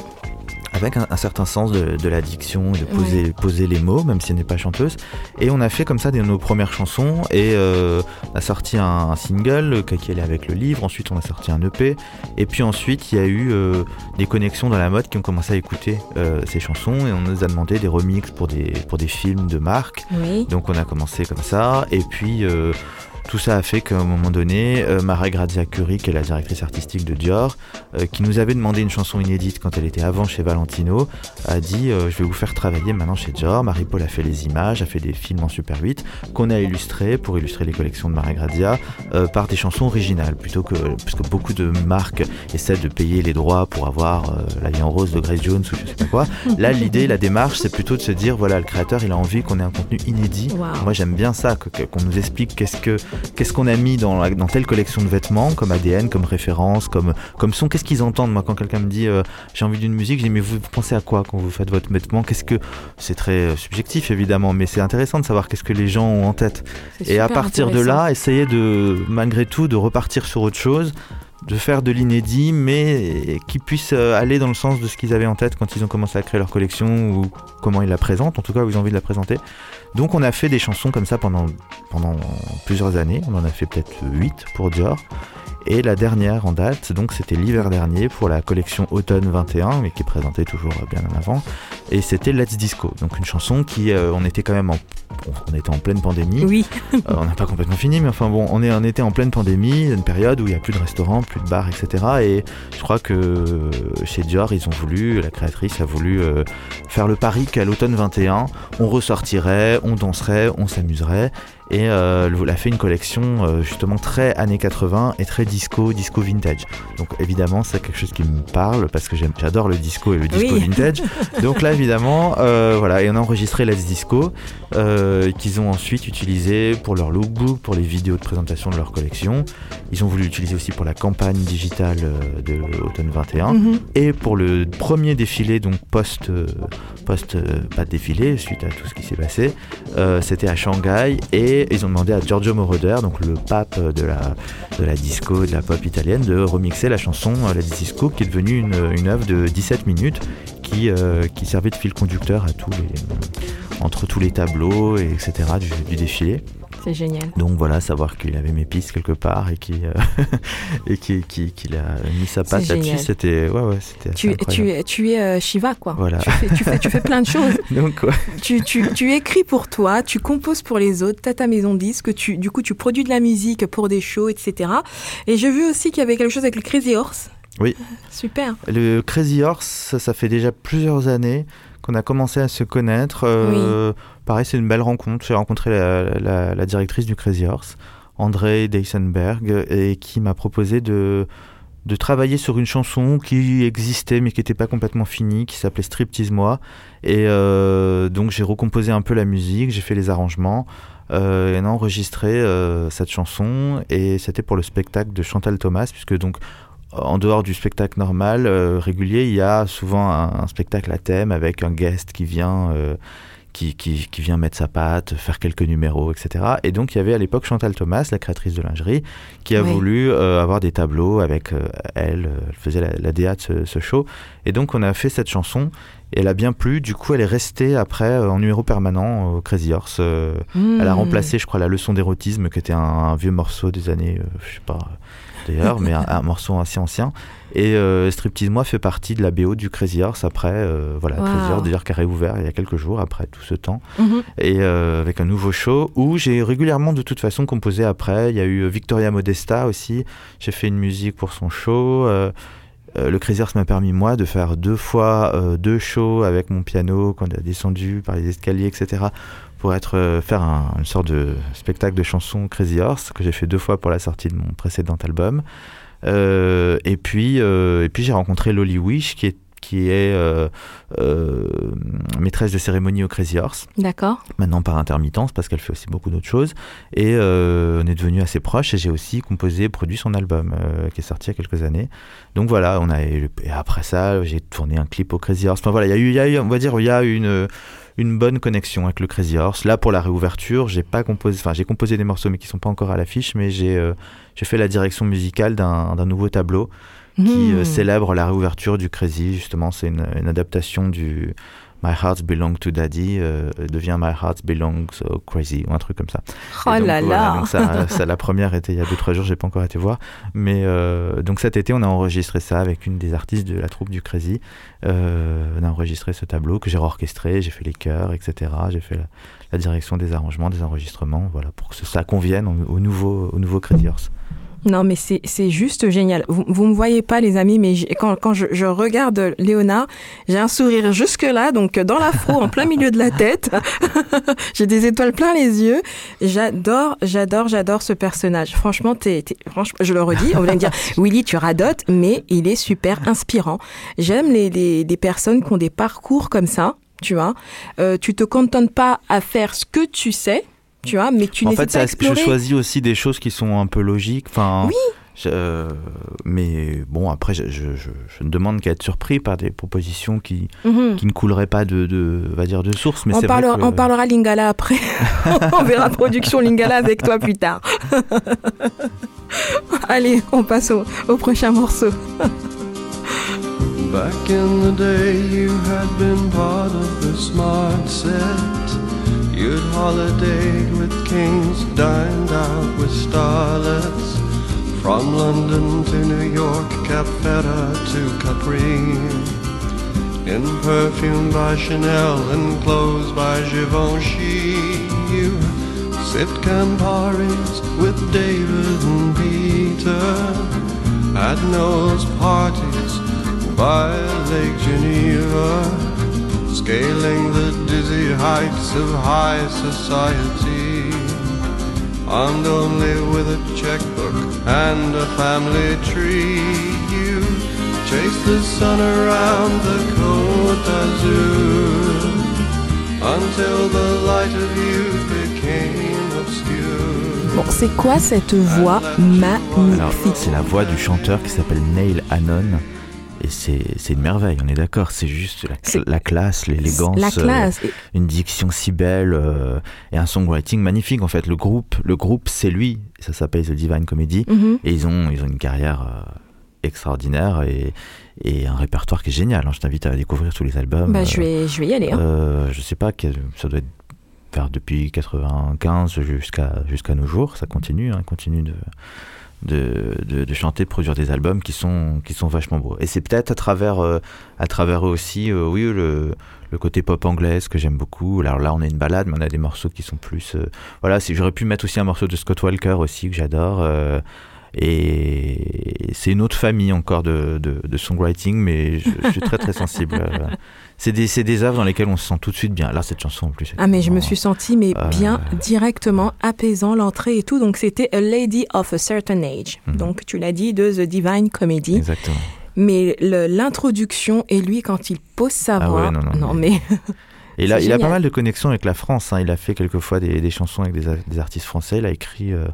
avec un, un certain sens de, de la diction, de poser, oui. poser les mots, même si elle n'est pas chanteuse. Et on a fait comme ça des, nos premières chansons, et euh, on a sorti un, un single qui allait avec le livre, ensuite on a sorti un E P, et puis ensuite il y a eu euh, des connexions dans la mode qui ont commencé à écouter euh, ces chansons, et on nous a demandé des remixes pour des, pour des films de marque, oui. donc on a commencé comme ça, et puis... Euh, tout ça a fait qu'à un moment donné, euh, Mariah Carey, qui est la directrice artistique de Dior, euh, qui nous avait demandé une chanson inédite quand elle était avant chez Valentino, a dit euh, « Je vais vous faire travailler maintenant chez Dior ». Maripol a fait les images, a fait des films en Super huit, qu'on a illustrés pour illustrer les collections de Mariah euh, par des chansons originales, plutôt que, parce que beaucoup de marques essaient de payer les droits pour avoir euh, La vie en rose de Grace Jones ou je sais pas quoi. Là, l'idée, la démarche, c'est plutôt de se dire « Voilà, le créateur, il a envie qu'on ait un contenu inédit wow. ». Moi, j'aime bien ça, que, que, qu'on nous explique qu'est-ce que... Qu'est-ce qu'on a mis dans, dans telle collection de vêtements, comme A D N, comme référence, comme, comme son? Qu'est-ce qu'ils entendent? Moi, quand quelqu'un me dit euh, j'ai envie d'une musique, je dis mais vous pensez à quoi quand vous faites votre vêtement? Qu'est-ce que... C'est très subjectif évidemment, mais c'est intéressant de savoir qu'est-ce que les gens ont en tête. C'est et à partir de là, essayer de, malgré tout, de repartir sur autre chose, de faire de l'inédit, mais qui puisse aller dans le sens de ce qu'ils avaient en tête quand ils ont commencé à créer leur collection ou comment ils la présentent, en tout cas où ils ont envie de la présenter. Donc on a fait des chansons comme ça pendant, pendant plusieurs années, on en a fait peut-être huit pour Dior, et la dernière en date, donc c'était l'hiver dernier pour la collection Automne vingt et un, mais qui est présentée toujours bien en avant, et c'était Let's Disco, donc une chanson qui, euh, on était quand même en, on était en pleine pandémie, oui. euh, on n'a pas complètement fini, mais enfin bon, on, est, on était en pleine pandémie, une période où il n'y a plus de restaurants, plus de bars, et cetera, et je crois que chez Dior, ils ont voulu, la créatrice a voulu euh, faire le pari qu'à l'automne vingt et un, on ressortirait, on danserait, on s'amuserait, et euh, elle a fait une collection euh, justement très années quatre-vingts et très disco, disco vintage. Donc évidemment c'est quelque chose qui me parle parce que j'aime, j'adore le disco et le disco oui. vintage. Donc là évidemment euh, voilà, et on a enregistré Let's Disco euh, qu'ils ont ensuite utilisé pour leur lookbook, pour les vidéos de présentation de leur collection. Ils ont voulu l'utiliser aussi pour la campagne digitale de l'automne vingt et un mm-hmm. et pour le premier défilé, donc post, post pas défilé suite à tout ce qui s'est passé, euh, c'était à Shanghai et ils ont demandé à Giorgio Moroder, donc le pape de la, de la disco et de la pop italienne, de remixer la chanson Let's Disco qui est devenue une, une œuvre de dix-sept minutes qui, euh, qui servait de fil conducteur à tous les, entre tous les tableaux et etc. du, du défilé. C'est génial. Donc voilà, savoir qu'il avait mes pistes quelque part et qu'il, euh, et qu'il, qu'il, qu'il a mis sa patte là-dessus, c'était, ouais, ouais, c'était tu, incroyable. Tu, tu es euh, Shiva, quoi. Voilà. Tu, fais, tu, fais, tu fais plein de choses. Donc, ouais. tu, tu, tu écris pour toi, tu composes pour les autres, tu as ta maison de disques, tu, du coup tu produis de la musique pour des shows, et cetera. Et j'ai vu aussi qu'il y avait quelque chose avec le Crazy Horse. Oui. Super. Le Crazy Horse, ça, ça fait déjà plusieurs années qu'on a commencé à se connaître. Euh, oui. Pareil, c'est une belle rencontre. J'ai rencontré la, la, la directrice du Crazy Horse, André Deisenberg, et qui m'a proposé de, de travailler sur une chanson qui existait mais qui n'était pas complètement finie, qui s'appelait Striptease-moi. Et euh, donc j'ai recomposé un peu la musique, j'ai fait les arrangements. Euh, et on a enregistré euh, cette chanson et c'était pour le spectacle de Chantal Thomas, puisque donc en dehors du spectacle normal, euh, régulier, il y a souvent un, un spectacle à thème avec un guest qui vient, euh, qui, qui, qui vient mettre sa patte, faire quelques numéros, et cetera. Et donc, il y avait à l'époque Chantal Thomas, la créatrice de lingerie, qui a oui. voulu euh, avoir des tableaux avec euh, elle. Euh, elle faisait la, la D A de ce, ce show. Et donc, on a fait cette chanson. Et elle a bien plu, du coup elle est restée après euh, en numéro permanent au euh, Crazy Horse. Euh, mmh. Elle a remplacé, je crois, la leçon d'érotisme qui était un, un vieux morceau des années, euh, je sais pas euh, d'ailleurs, mais un, un morceau assez ancien. Et euh, Striptease Moi fait partie de la B O du Crazy Horse après, euh, voilà, wow. Crazy Horse d'ailleurs qui a réouvert il y a quelques jours après tout ce temps. Mmh. Et euh, avec un nouveau show où j'ai régulièrement de toute façon composé après. Il y a eu Victoria Modesta aussi, j'ai fait une musique pour son show. Euh, Euh, le Crazy Horse m'a permis, moi, de faire deux fois euh, deux shows avec mon piano quand on a descendu par les escaliers, et cetera pour être, euh, faire un, une sorte de spectacle de chansons Crazy Horse que j'ai fait deux fois pour la sortie de mon précédent album. Euh, et, puis, euh, et puis j'ai rencontré Lolly Wish qui est, qui est euh, euh, maîtresse de cérémonie au Crazy Horse. D'accord. Maintenant par intermittence parce qu'elle fait aussi beaucoup d'autres choses. Et euh, on est devenus assez proches et j'ai aussi composé et produit son album euh, qui est sorti il y a quelques années. Donc voilà, on a eu, et après ça, j'ai tourné un clip au Crazy Horse. Enfin voilà, il y a eu, y a eu, on va dire, il y a eu une, une bonne connexion avec le Crazy Horse. Là, pour la réouverture, j'ai pas composé, enfin j'ai composé des morceaux mais qui sont pas encore à l'affiche, mais j'ai, euh, j'ai fait la direction musicale d'un, d'un nouveau tableau qui euh, célèbre la réouverture du Crazy, justement. C'est une, une adaptation du My Heart Belongs to Daddy, euh, devient My Heart Belongs to Crazy, ou un truc comme ça. Oh donc, là voilà, là donc ça, ça, la première était il y a deux trois jours, j'ai pas encore été voir. Mais euh, donc cet été, on a enregistré ça avec une des artistes de la troupe du Crazy. Euh, on a enregistré ce tableau que j'ai orchestré, j'ai fait les chœurs, et cetera. J'ai fait la, la direction des arrangements, des enregistrements, voilà, pour que ça convienne au, au, nouveau, au nouveau Crazy Horse. Non, mais c'est, c'est juste génial. Vous ne me voyez pas, les amis, mais quand, quand je, je regarde Léonard, j'ai un sourire jusque-là, donc dans l'afro, en plein milieu de la tête. J'ai des étoiles plein les yeux. J'adore, j'adore, j'adore ce personnage. Franchement, t'es, t'es, franchement je le redis, on vient de dire « Willy, tu radotes », mais il est super inspirant. J'aime les, les, les personnes qui ont des parcours comme ça, tu vois. Euh, tu ne te contentes pas à faire ce que tu sais, tu vois, mais tu en fait, ça, je choisis aussi des choses qui sont un peu logiques. Enfin, oui. je, euh, mais bon, après, je, je, je, je ne demande qu'à être surpris par des propositions qui, mm-hmm. qui ne couleraient pas de, de, va dire de source. Mais on, c'est parlera, vrai que... on parlera Lingala après. On verra production Lingala avec toi plus tard. Allez, on passe au, au prochain morceau. Back in the day, you had been part of the smart set. You'd holidayed with kings, dined out with starlets. From London to New York, Capfetta to Capri. In perfume by Chanel and clothes by Givenchy. You sipped Camparis with David and Peter. At Noel's parties by Lake Geneva. Scaling the dizzy heights of high society. armed only with a checkbook and a family tree. You chase the sun around the Côte d'Azur until the light of you became obscure. Bon, c'est quoi cette voix magnifique? Alors, c'est la voix du chanteur qui s'appelle Neil Hannon. Et c'est, c'est une merveille, on est d'accord, c'est juste la, c'est... la classe, l'élégance, la classe. Euh, une diction si belle euh, et un songwriting magnifique en fait. Le groupe, le groupe c'est lui, ça s'appelle The Divine Comedy, mm-hmm. et ils ont, ils ont une carrière euh, extraordinaire et, et un répertoire qui est génial. Je t'invite à découvrir tous les albums. Bah, euh, je, vais, je vais y aller. Hein. Euh, je sais pas, ça doit être vers depuis quatre-vingt-quinze jusqu'à, jusqu'à nos jours, ça continue, hein, continue de... De, de, de chanter, de produire des albums qui sont, qui sont vachement beaux. Et c'est peut-être à travers, euh, à travers eux aussi, euh, oui, le, le côté pop anglaise que j'aime beaucoup. Alors là, on a une balade, mais on a des morceaux qui sont plus... Euh, voilà, c'est, j'aurais pu mettre aussi un morceau de Scott Walker aussi, que j'adore. Euh, et c'est une autre famille encore de, de, de songwriting, mais je, je suis très très sensible. Euh, c'est, des, c'est des œuvres dans lesquelles on se sent tout de suite bien. Là, cette chanson en plus... Ah, mais je me suis sentie mais euh, bien directement, apaisant l'entrée et tout. Donc, c'était A Lady of a Certain Age. Mm-hmm. Donc, tu l'as dit, de The Divine Comedy. Exactement. Mais le, l'introduction, et lui, quand il pose sa voix... Ah ouais, non, non, non, mais... mais... Et là, il a pas mal de connexions avec la France. Hein. Il a fait quelquefois des, des chansons avec des, des artistes français. Il a écrit... Euh...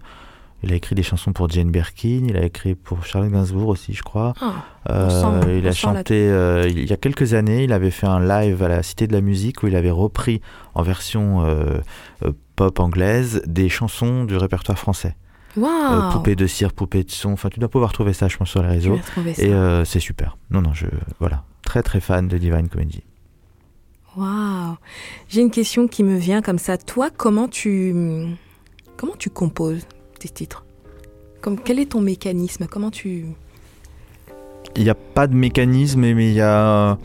Il a écrit des chansons pour Jane Birkin, il a écrit pour Charles Aznavour aussi, je crois. Oh, euh, sent, il a chanté, euh, il y a quelques années, il avait fait un live à la Cité de la Musique où il avait repris en version euh, pop anglaise des chansons du répertoire français. Wow. Euh, poupée de cire, poupée de son, enfin tu dois pouvoir trouver ça je pense sur les réseaux. Et euh, c'est super. Non, non, je, voilà, très très fan de Divine Comedy. Waouh. J'ai une question qui me vient comme ça. Toi, comment tu, comment tu composes titres? Comme, quel est ton mécanisme? Comment tu... Il n'y a pas de mécanisme, mais il y a...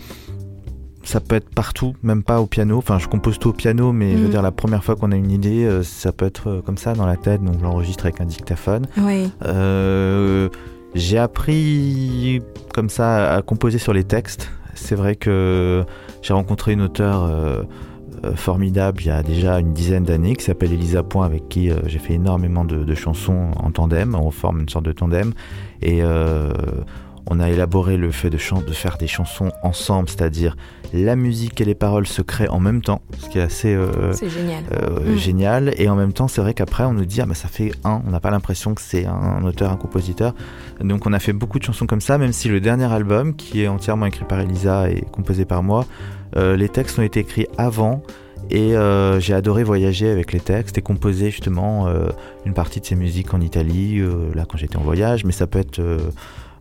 Ça peut être partout, même pas au piano. Enfin, je compose tout au piano, mais mmh. je veux dire, la première fois qu'on a une idée, ça peut être comme ça, dans la tête, donc je l'enregistre avec un dictaphone. Oui. Euh, j'ai appris, comme ça, à composer sur les textes. C'est vrai que j'ai rencontré une auteure... Euh, formidable il y a déjà une dizaine d'années qui s'appelle Elisa Point, avec qui euh, j'ai fait énormément de, de chansons en tandem. On forme une sorte de tandem et euh, on a élaboré le fait de, chan- de faire des chansons ensemble, c'est-à-dire la musique et les paroles se créent en même temps, ce qui est assez euh, c'est génial. Euh, mmh. génial et en même temps c'est vrai qu'après on nous dit ah, bah, ça fait un, on n'a pas l'impression que c'est un, un auteur, un compositeur, donc on a fait beaucoup de chansons comme ça, même si le dernier album qui est entièrement écrit par Elisa et composé par moi, Euh, les textes ont été écrits avant et euh, j'ai adoré voyager avec les textes et composer justement euh, une partie de ces musiques en Italie, euh, là quand j'étais en voyage, mais ça peut être euh,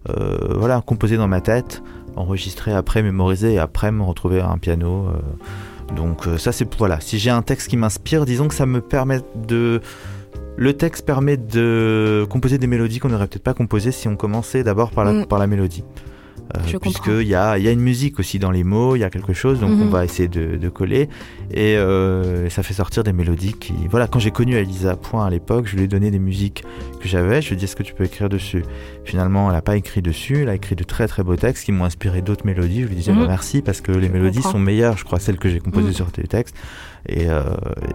euh, voilà, composé dans ma tête, enregistré après, mémorisé et après me retrouver à un piano. Euh, donc euh, ça c'est, voilà, si j'ai un texte qui m'inspire, disons que ça me permet de... Le texte permet de composer des mélodies qu'on n'aurait peut-être pas composées si on commençait d'abord par la, mmh. par la mélodie. Euh, puisqu'il y, y a une musique aussi dans les mots, il y a quelque chose, donc mm-hmm. on va essayer de, de coller et euh, ça fait sortir des mélodies qui... Voilà, quand j'ai connu Elisa Point à l'époque, je lui ai donné des musiques que j'avais, je lui ai dit est-ce que tu peux écrire dessus? Finalement elle n'a pas écrit dessus, elle a écrit de très très beaux textes qui m'ont inspiré d'autres mélodies, je lui disais mm-hmm. bah, merci parce que les je mélodies comprends. Sont meilleures, je crois, celles que j'ai composées mm-hmm. sur tes textes et, euh,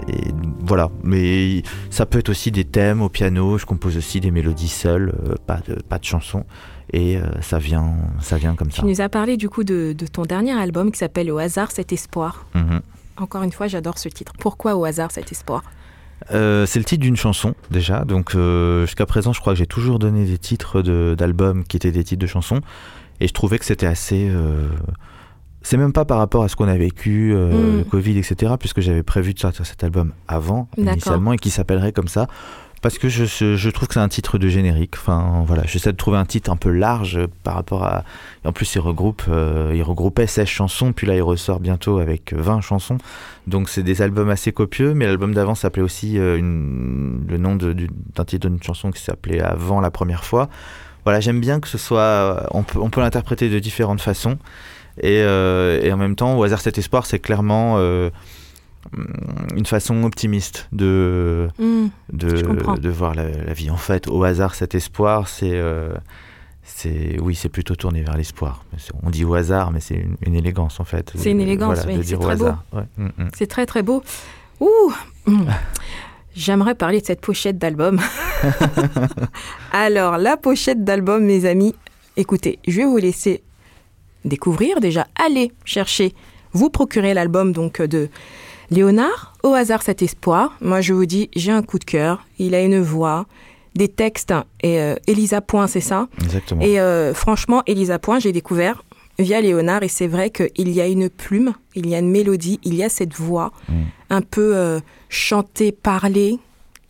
et voilà, mais ça peut être aussi des thèmes au piano, je compose aussi des mélodies seules, euh, pas, de, pas de chansons. Et euh, ça, vient, ça vient comme ça. Tu nous as parlé du coup de, de ton dernier album qui s'appelle Au hasard cet espoir. Mmh. Encore une fois, j'adore ce titre. Pourquoi Au hasard cet espoir ? Euh, c'est le titre d'une chanson déjà. Donc euh, jusqu'à présent, je crois que j'ai toujours donné des titres de, d'albums qui étaient des titres de chansons. Et je trouvais que c'était assez... Euh... C'est même pas par rapport à ce qu'on a vécu, euh, mmh. le Covid, et cetera. Puisque j'avais prévu de sortir cet album avant, D'accord. initialement, et qui s'appellerait comme ça. Parce que je, je trouve que c'est un titre de générique. Enfin, voilà, j'essaie de trouver un titre un peu large par rapport à... En plus, il, regroupe, euh, il regroupait seize chansons, puis là, il ressort bientôt avec vingt chansons. Donc, c'est des albums assez copieux, mais l'album d'avant s'appelait aussi euh, une... le nom de, du, d'un titre d'une chanson qui s'appelait « Avant la première fois ». Voilà, j'aime bien que ce soit... On peut, on peut l'interpréter de différentes façons. Et, euh, et en même temps, Au hasard cet espoir, c'est clairement... Euh, une façon optimiste de, mmh, de, de voir la, la vie. En fait, au hasard, cet espoir, c'est, euh, c'est, oui, c'est plutôt tourné vers l'espoir. On dit au hasard, mais c'est une, une élégance, en fait. C'est une élégance, voilà, oui, c'est très beau. Ouais. Mmh, mmh. C'est très, très beau. Ouh. J'aimerais parler de cette pochette d'album. Alors, la pochette d'album, mes amis, écoutez, je vais vous laisser découvrir. Déjà, allez chercher, vous procurer l'album donc de Léonard, Au hasard cet espoir. Moi, je vous dis, j'ai un coup de cœur. Il a une voix, des textes, et euh, Elisa Point, c'est ça ? Exactement. Et euh, franchement, Elisa Point, j'ai découvert via Léonard, et c'est vrai qu'il y a une plume, il y a une mélodie, il y a cette voix mmh. un peu euh, chantée, parlée,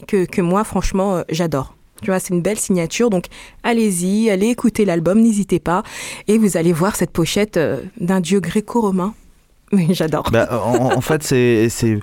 que, que moi, franchement, euh, j'adore. Tu vois, c'est une belle signature, donc allez-y, allez écouter l'album, n'hésitez pas, et vous allez voir cette pochette euh, d'un dieu gréco-romain. Oui, j'adore. Bah, en, en fait, c'est... c'est...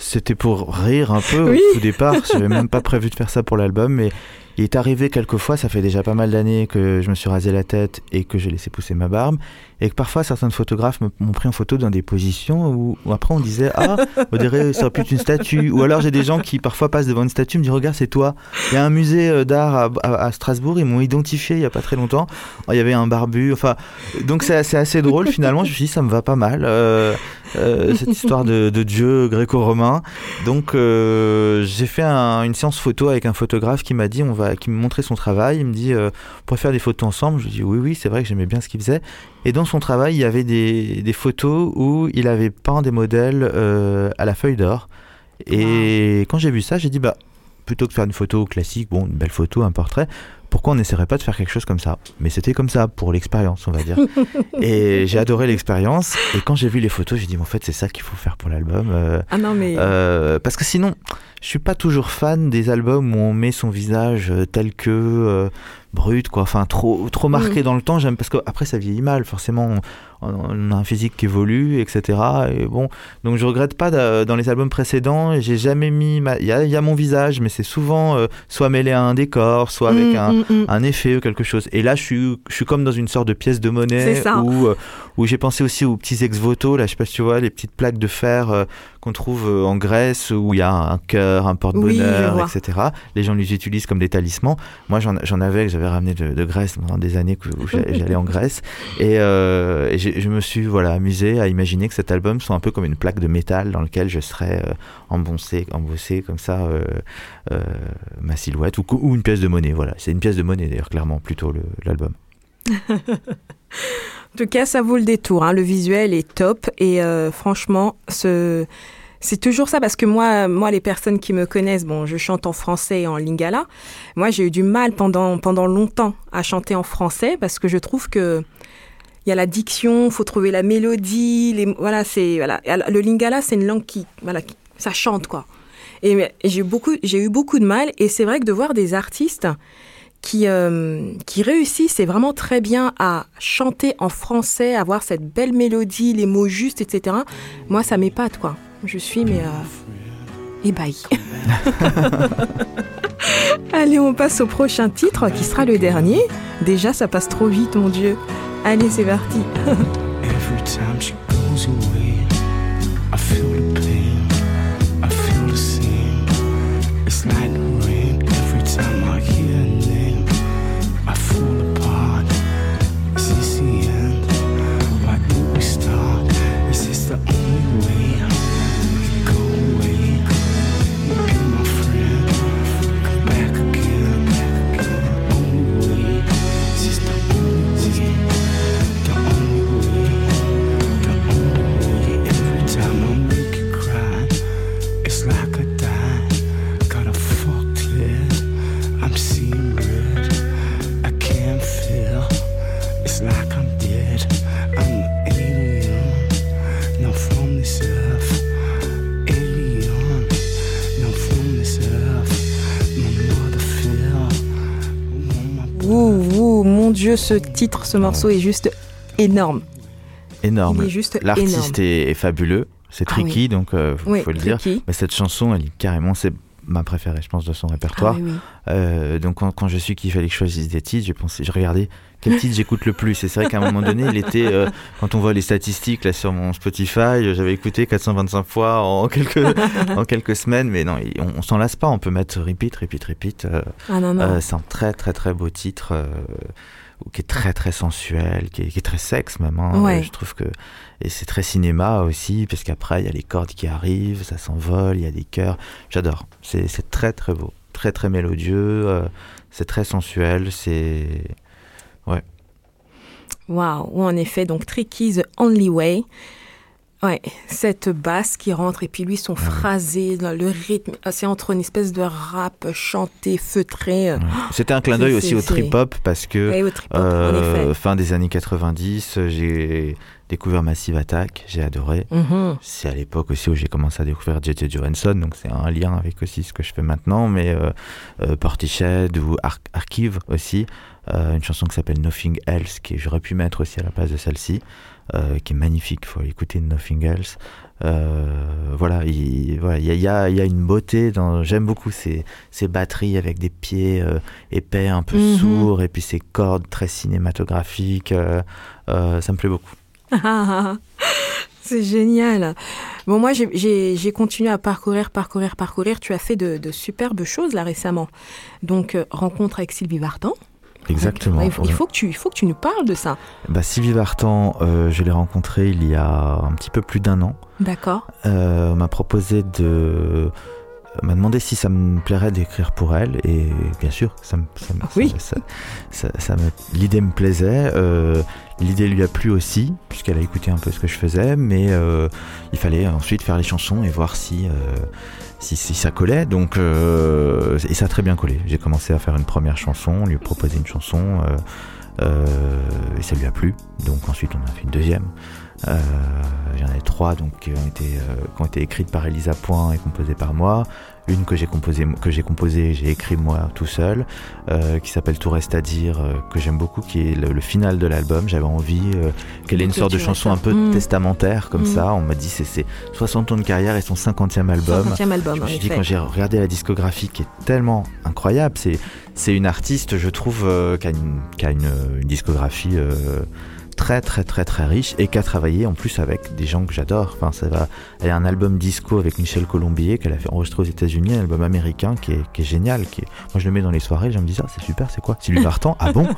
C'était pour rire un peu oui. au tout départ. Je n'avais même pas prévu de faire ça pour l'album, mais il est arrivé quelques fois, ça fait déjà pas mal d'années que je me suis rasé la tête et que j'ai laissé pousser ma barbe, et que parfois certains photographes m'ont pris en photo dans des positions où, où après on disait « Ah, on dirait ça aurait pu être une statue ». Ou alors j'ai des gens qui parfois passent devant une statue, me disent « Regarde, c'est toi ». Il y a un musée d'art à, à, à Strasbourg, ils m'ont identifié il n'y a pas très longtemps. Il y avait un barbu, enfin... Donc c'est, c'est assez drôle finalement, je me suis dit « Ça me va pas mal euh, ». Euh, cette histoire de, de dieu gréco-romain. Donc euh, j'ai fait un, une séance photo avec un photographe qui m'a dit on va, qui me montrait son travail. Il me dit euh, on pourrait faire des photos ensemble. Je lui dis oui oui c'est vrai que j'aimais bien ce qu'il faisait. Et dans son travail il y avait des, des photos où il avait peint des modèles euh, à la feuille d'or. Et wow. quand j'ai vu ça j'ai dit bah plutôt que de faire une photo classique, bon une belle photo, un portrait, pourquoi on n'essaierait pas de faire quelque chose comme ça ? Mais c'était comme ça, pour l'expérience, on va dire. Et j'ai adoré l'expérience. Et quand j'ai vu les photos, j'ai dit, en fait, c'est ça qu'il faut faire pour l'album. Euh, ah non, mais... Euh, parce que sinon, je ne suis pas toujours fan des albums où on met son visage tel que, euh, brut, quoi. Enfin, trop, trop marqué mmh. dans le temps. J'aime, parce qu'après, ça vieillit mal. Forcément, on, on a un physique qui évolue, et cetera. Et bon, donc, je ne regrette pas. Dans les albums précédents, j'ai jamais mis... Ma... Il, y a, il y a mon visage, mais c'est souvent euh, soit mêlé à un décor, soit avec mmh. un... un effet ou quelque chose. Et là, je suis, je suis comme dans une sorte de pièce de monnaie où, où j'ai pensé aussi aux petits ex-voto, là, je sais pas si tu vois, les petites plaques de fer euh, qu'on trouve euh, en Grèce où il y a un cœur, un porte-bonheur, oui, et cetera. Les gens les utilisent comme des talismans. Moi, j'en, j'en avais, que j'avais ramené de, de Grèce pendant des années où j'allais en Grèce. Et, euh, et je me suis voilà, amusé à imaginer que cet album soit un peu comme une plaque de métal dans lequel je serais euh, emboncé, embossé comme ça, euh, euh, ma silhouette, ou, ou une pièce de monnaie. Voilà, c'est une pièce de monnaie d'ailleurs, clairement, plutôt le, l'album. En tout cas, ça vaut le détour, hein. Le visuel est top et euh, franchement, ce... c'est toujours ça parce que moi, moi, les personnes qui me connaissent, bon, je chante en français et en lingala. Moi, j'ai eu du mal pendant, pendant longtemps à chanter en français parce que je trouve que il y a la diction, faut trouver la mélodie, les... voilà, c'est voilà. Le lingala, c'est une langue qui, voilà, qui... ça chante quoi. Et j'ai beaucoup, j'ai eu beaucoup de mal et c'est vrai que de voir des artistes qui, euh, qui réussissent, c'est vraiment très bien à chanter en français, avoir cette belle mélodie, les mots justes, et cetera. Moi, ça m'épate, quoi. Je suis, mais... Euh, ébahie. Allez, on passe au prochain titre, qui sera le dernier. Déjà, ça passe trop vite, mon Dieu. Allez, c'est parti. Every time she goes away, I feel the pain, I feel the same. It's like rain every time I hear it. Ce titre, ce morceau est juste énorme. Énorme. Est juste L'artiste énorme. Est, est fabuleux. C'est Tricky, ah oui. donc il euh, oui, faut le tricky. dire. Mais cette chanson, elle est carrément, c'est ma préférée, je pense, de son répertoire. Ah oui, oui. Euh, donc quand, quand je suis qu'il fallait que je choisisse des titres, je pensais, je regardais quel titre j'écoute le plus. Et c'est vrai qu'à un moment donné, il était, euh, quand on voit les statistiques là sur mon Spotify, j'avais écouté quatre cent vingt-cinq fois en quelques en quelques semaines. Mais non, on, on s'en lasse pas. On peut mettre repeat, repeat, repeat. Euh, ah non non. Euh, c'est un très très très beau titre. Euh, qui est très très sensuel, qui est, qui est très sexe même, hein, ouais. Je trouve que, et c'est très cinéma aussi, parce qu'après il y a les cordes qui arrivent, ça s'envole, il y a des chœurs, j'adore, c'est, c'est très très beau, très très mélodieux, euh, c'est très sensuel, c'est... ouais. Waouh, en effet, donc Tricky, The Only Way. Ouais, cette basse qui rentre et puis lui son ouais. phrasé, le rythme, c'est entre une espèce de rap chanté, feutré. Ouais. C'était un clin d'œil aussi au trip-hop parce que ouais, au trip-hop, euh, fin des années quatre-vingt-dix, j'ai découvert Massive Attack, j'ai adoré. Mm-hmm. C'est à l'époque aussi où j'ai commencé à découvrir J J Johansson, donc c'est un lien avec aussi ce que je fais maintenant, mais euh, euh, Portishead ou Ar- Archive aussi. Euh, une chanson qui s'appelle Nothing Else, que j'aurais pu mettre aussi à la place de celle-ci, euh, qui est magnifique, il faut l'écouter, Nothing Else. Euh, voilà, il voilà, y, a, y, a, y a une beauté, dans, j'aime beaucoup ces, ces batteries avec des pieds euh, épais, un peu mm-hmm. sourds, et puis ces cordes très cinématographiques, euh, euh, ça me plaît beaucoup. C'est génial. Bon, moi, j'ai, j'ai, j'ai continué à parcourir, parcourir, parcourir. Tu as fait de, de superbes choses, là, récemment. Donc, euh, rencontre avec Sylvie Vartan. Exactement. Il faut, il, faut que tu, il faut que tu nous parles de ça. Bah, Sylvie Vartan, euh, je l'ai rencontrée il y a un petit peu plus d'un an. D'accord. Euh, on m'a proposé de... On m'a demandé si ça me plairait d'écrire pour elle. Et bien sûr, ça me, ça me, oui. ça, ça, ça, ça me, l'idée me plaisait. Euh, l'idée lui a plu aussi, puisqu'elle a écouté un peu ce que je faisais. Mais euh, il fallait ensuite faire les chansons et voir si... Euh, Si, si ça collait, donc euh, et ça a très bien collé. J'ai commencé à faire une première chanson, lui proposer une chanson, euh, euh, et ça lui a plu. Donc ensuite on a fait une deuxième. Euh, j'en avais trois, donc qui ont été, euh, qui ont été écrites par Elisa Point et composées par moi. Une que j'ai composée, que j'ai composée, j'ai écrit moi tout seul, euh, qui s'appelle Tout reste à dire, euh, que j'aime beaucoup, qui est le, le final de l'album. J'avais envie euh, qu'elle ait une sorte de chanson un peu mmh. testamentaire comme mmh. ça. On m'a dit c'est ses soixante ans de carrière et son cinquantième album. cinquantième album. Je me suis dit quand j'ai regardé la discographie qui est tellement incroyable, c'est c'est une artiste, je trouve, euh, qui a une, qui a une, une discographie. Euh, très très très très riche et qui a travaillé en plus avec des gens que j'adore. Enfin, ça va, elle a un album disco avec Michel Colombier qu'elle a fait enregistrer aux États-Unis, un album américain qui est, qui est génial. Qui est... Moi je le mets dans les soirées, je me dis ça, ah, c'est super, c'est quoi Sylvie Vartan, ah bon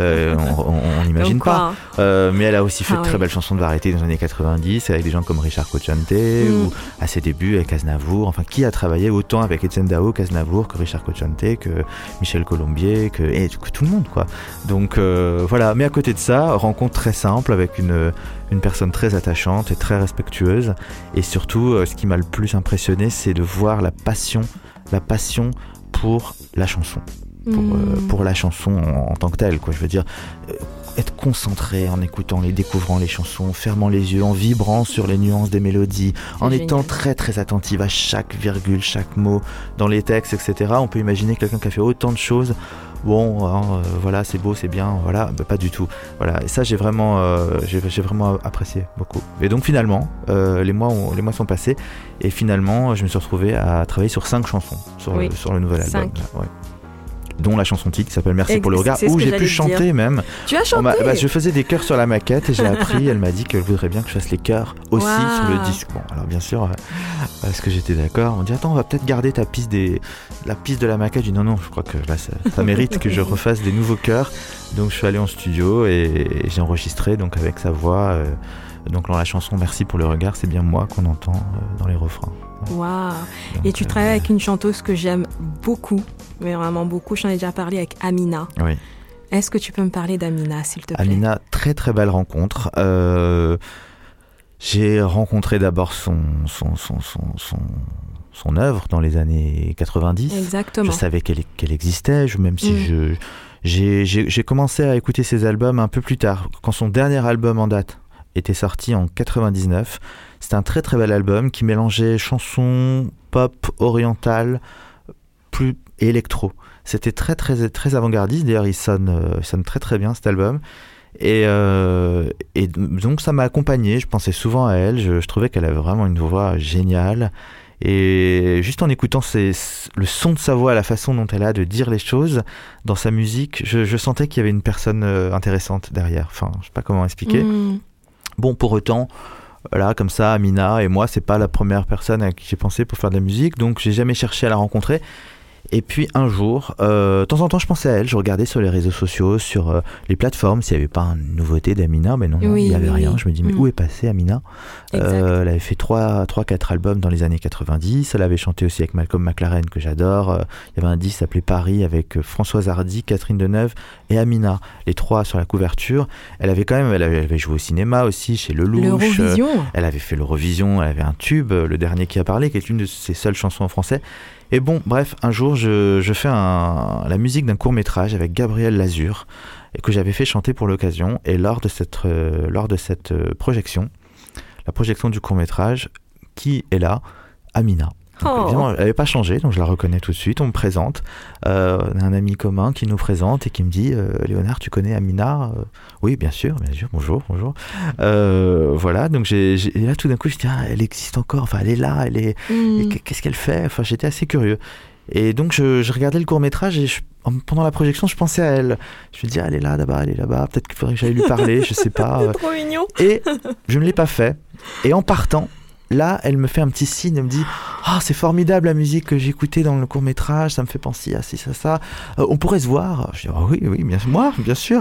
euh, On n'imagine pas. Euh, mais elle a aussi fait ah, de très oui. belles chansons de variété dans les années quatre-vingt-dix avec des gens comme Richard Cocciante mm. ou à ses débuts avec Aznavour. Enfin, qui a travaillé autant avec Étienne Daho qu'Aznavour, que Richard Cocciante, que Michel Colombier, que, et, que tout le monde quoi. Donc euh, voilà. Mais à côté de ça, rencontre très simple avec une, une personne très attachante et très respectueuse, et surtout ce qui m'a le plus impressionné c'est de voir la passion la passion pour la chanson pour, mmh. euh, pour la chanson en, en tant que telle quoi. Je veux dire euh, être concentré en écoutant, les découvrant les chansons, en fermant les yeux, en vibrant sur les nuances des mélodies, c'est en génial. Étant très très attentive à chaque virgule, chaque mot dans les textes, et cetera. On peut imaginer quelqu'un qui a fait autant de choses. Bon, hein, euh, voilà, c'est beau, c'est bien, voilà, bah, pas du tout. Voilà, et ça, j'ai vraiment, euh, j'ai, j'ai vraiment apprécié beaucoup. Et donc, finalement, euh, les mois, ont, les mois sont passés, et finalement, je me suis retrouvé à travailler sur cinq chansons sur, oui. le, sur le nouvel cinq. Album. Là, ouais. Dont la chanson titre qui s'appelle Merci et pour le regard, où j'ai pu chanter dire. Même. Tu as chanté m'a, bah, je faisais des chœurs sur la maquette et j'ai appris, elle m'a dit qu'elle voudrait bien que je fasse les chœurs aussi wow. sur le disque. Bon, alors bien sûr, parce que j'étais d'accord, on dit attends, on va peut-être garder ta piste des, la piste de la maquette. Je dis non, non, je crois que là, ça, ça mérite que je refasse des nouveaux chœurs. Donc je suis allé en studio et, et j'ai enregistré donc, avec sa voix. Euh, donc dans la chanson Merci pour le regard, c'est bien moi qu'on entend euh, dans les refrains. Waouh! Et tu euh, travailles avec une chanteuse que j'aime beaucoup, mais vraiment beaucoup. J'en ai déjà parlé avec Amina. Oui. Est-ce que tu peux me parler d'Amina, s'il te plaît? Amina, très très belle rencontre. Euh, j'ai rencontré d'abord son, son, son, son, son, son œuvre dans les années quatre-vingt-dix. Exactement. Je savais qu'elle, qu'elle existait, je, même si mmh. je, j'ai, j'ai, j'ai commencé à écouter ses albums un peu plus tard, quand son dernier album en date était sorti en quatre-vingt-dix-neuf. C'était un très très bel album qui mélangeait chansons, pop, oriental, plus électro. C'était très très très avant-gardiste. D'ailleurs, il sonne, il sonne très très bien cet album. Et, euh, et donc ça m'a accompagné. Je pensais souvent à elle. Je, je trouvais qu'elle avait vraiment une voix géniale. Et juste en écoutant ses, le son de sa voix, la façon dont elle a de dire les choses dans sa musique, je, je sentais qu'il y avait une personne intéressante derrière. Enfin, je sais pas comment expliquer. Mmh. Bon, pour autant, là, comme ça, Amina et moi, c'est pas la première personne à qui j'ai pensé pour faire de la musique, donc j'ai jamais cherché à la rencontrer. Et puis un jour, euh, de temps en temps je pensais à elle, je regardais sur les réseaux sociaux, sur euh, les plateformes, s'il n'y avait pas une nouveauté d'Amina, mais non, non oui, il n'y avait oui, rien. Oui. Je me dis, mais mmh. où est passée Amina ? euh, Elle avait fait trois quatre albums dans les années quatre-vingt-dix, elle avait chanté aussi avec Malcolm McLaren, que j'adore. Il y avait un disque qui s'appelait Paris, avec Françoise Hardy, Catherine Deneuve et Amina, les trois sur la couverture. Elle avait quand même, elle avait, elle avait joué au cinéma aussi, chez Lelouch. L'Eurovision. Euh, elle avait fait l'Eurovision, elle avait un tube, Le Dernier qui a parlé, qui est une de ses seules chansons en français. Et bon, bref, un jour, je, je fais un, la musique d'un court-métrage avec Gabriel Lazur, que j'avais fait chanter pour l'occasion. Et lors de cette, euh, lors de cette projection, la projection du court-métrage, qui est là ? Amina. Donc, oh. Évidemment, elle n'avait pas changé, donc je la reconnais tout de suite. On me présente, euh, un ami commun qui nous présente et qui me dit euh, « Léonard, tu connais Amina ?»« Oui, bien sûr, bien sûr, bonjour, bonjour. Euh, » Voilà, donc j'ai, j'ai, et là tout d'un coup, je dis ah, « Elle existe encore, enfin, elle est là, elle est... Mm. Et qu'est-ce qu'elle fait ?» Enfin, j'étais assez curieux. Et donc je, je regardais le court-métrage et je, pendant la projection je pensais à elle. Je me disais ah, elle est là, là-bas, elle est là-bas, peut-être qu'il faudrait que j'aille lui parler, je sais pas. C'est trop mignon. Et je ne l'ai pas fait. Et en partant, là, elle me fait un petit signe, elle me dit « Ah, oh, c'est formidable la musique que j'écoutais dans le court-métrage, ça me fait penser à ci, ça, ça. Euh, on pourrait se voir ?» Je dis oh, « Oui, oui, bien, moi, bien sûr. »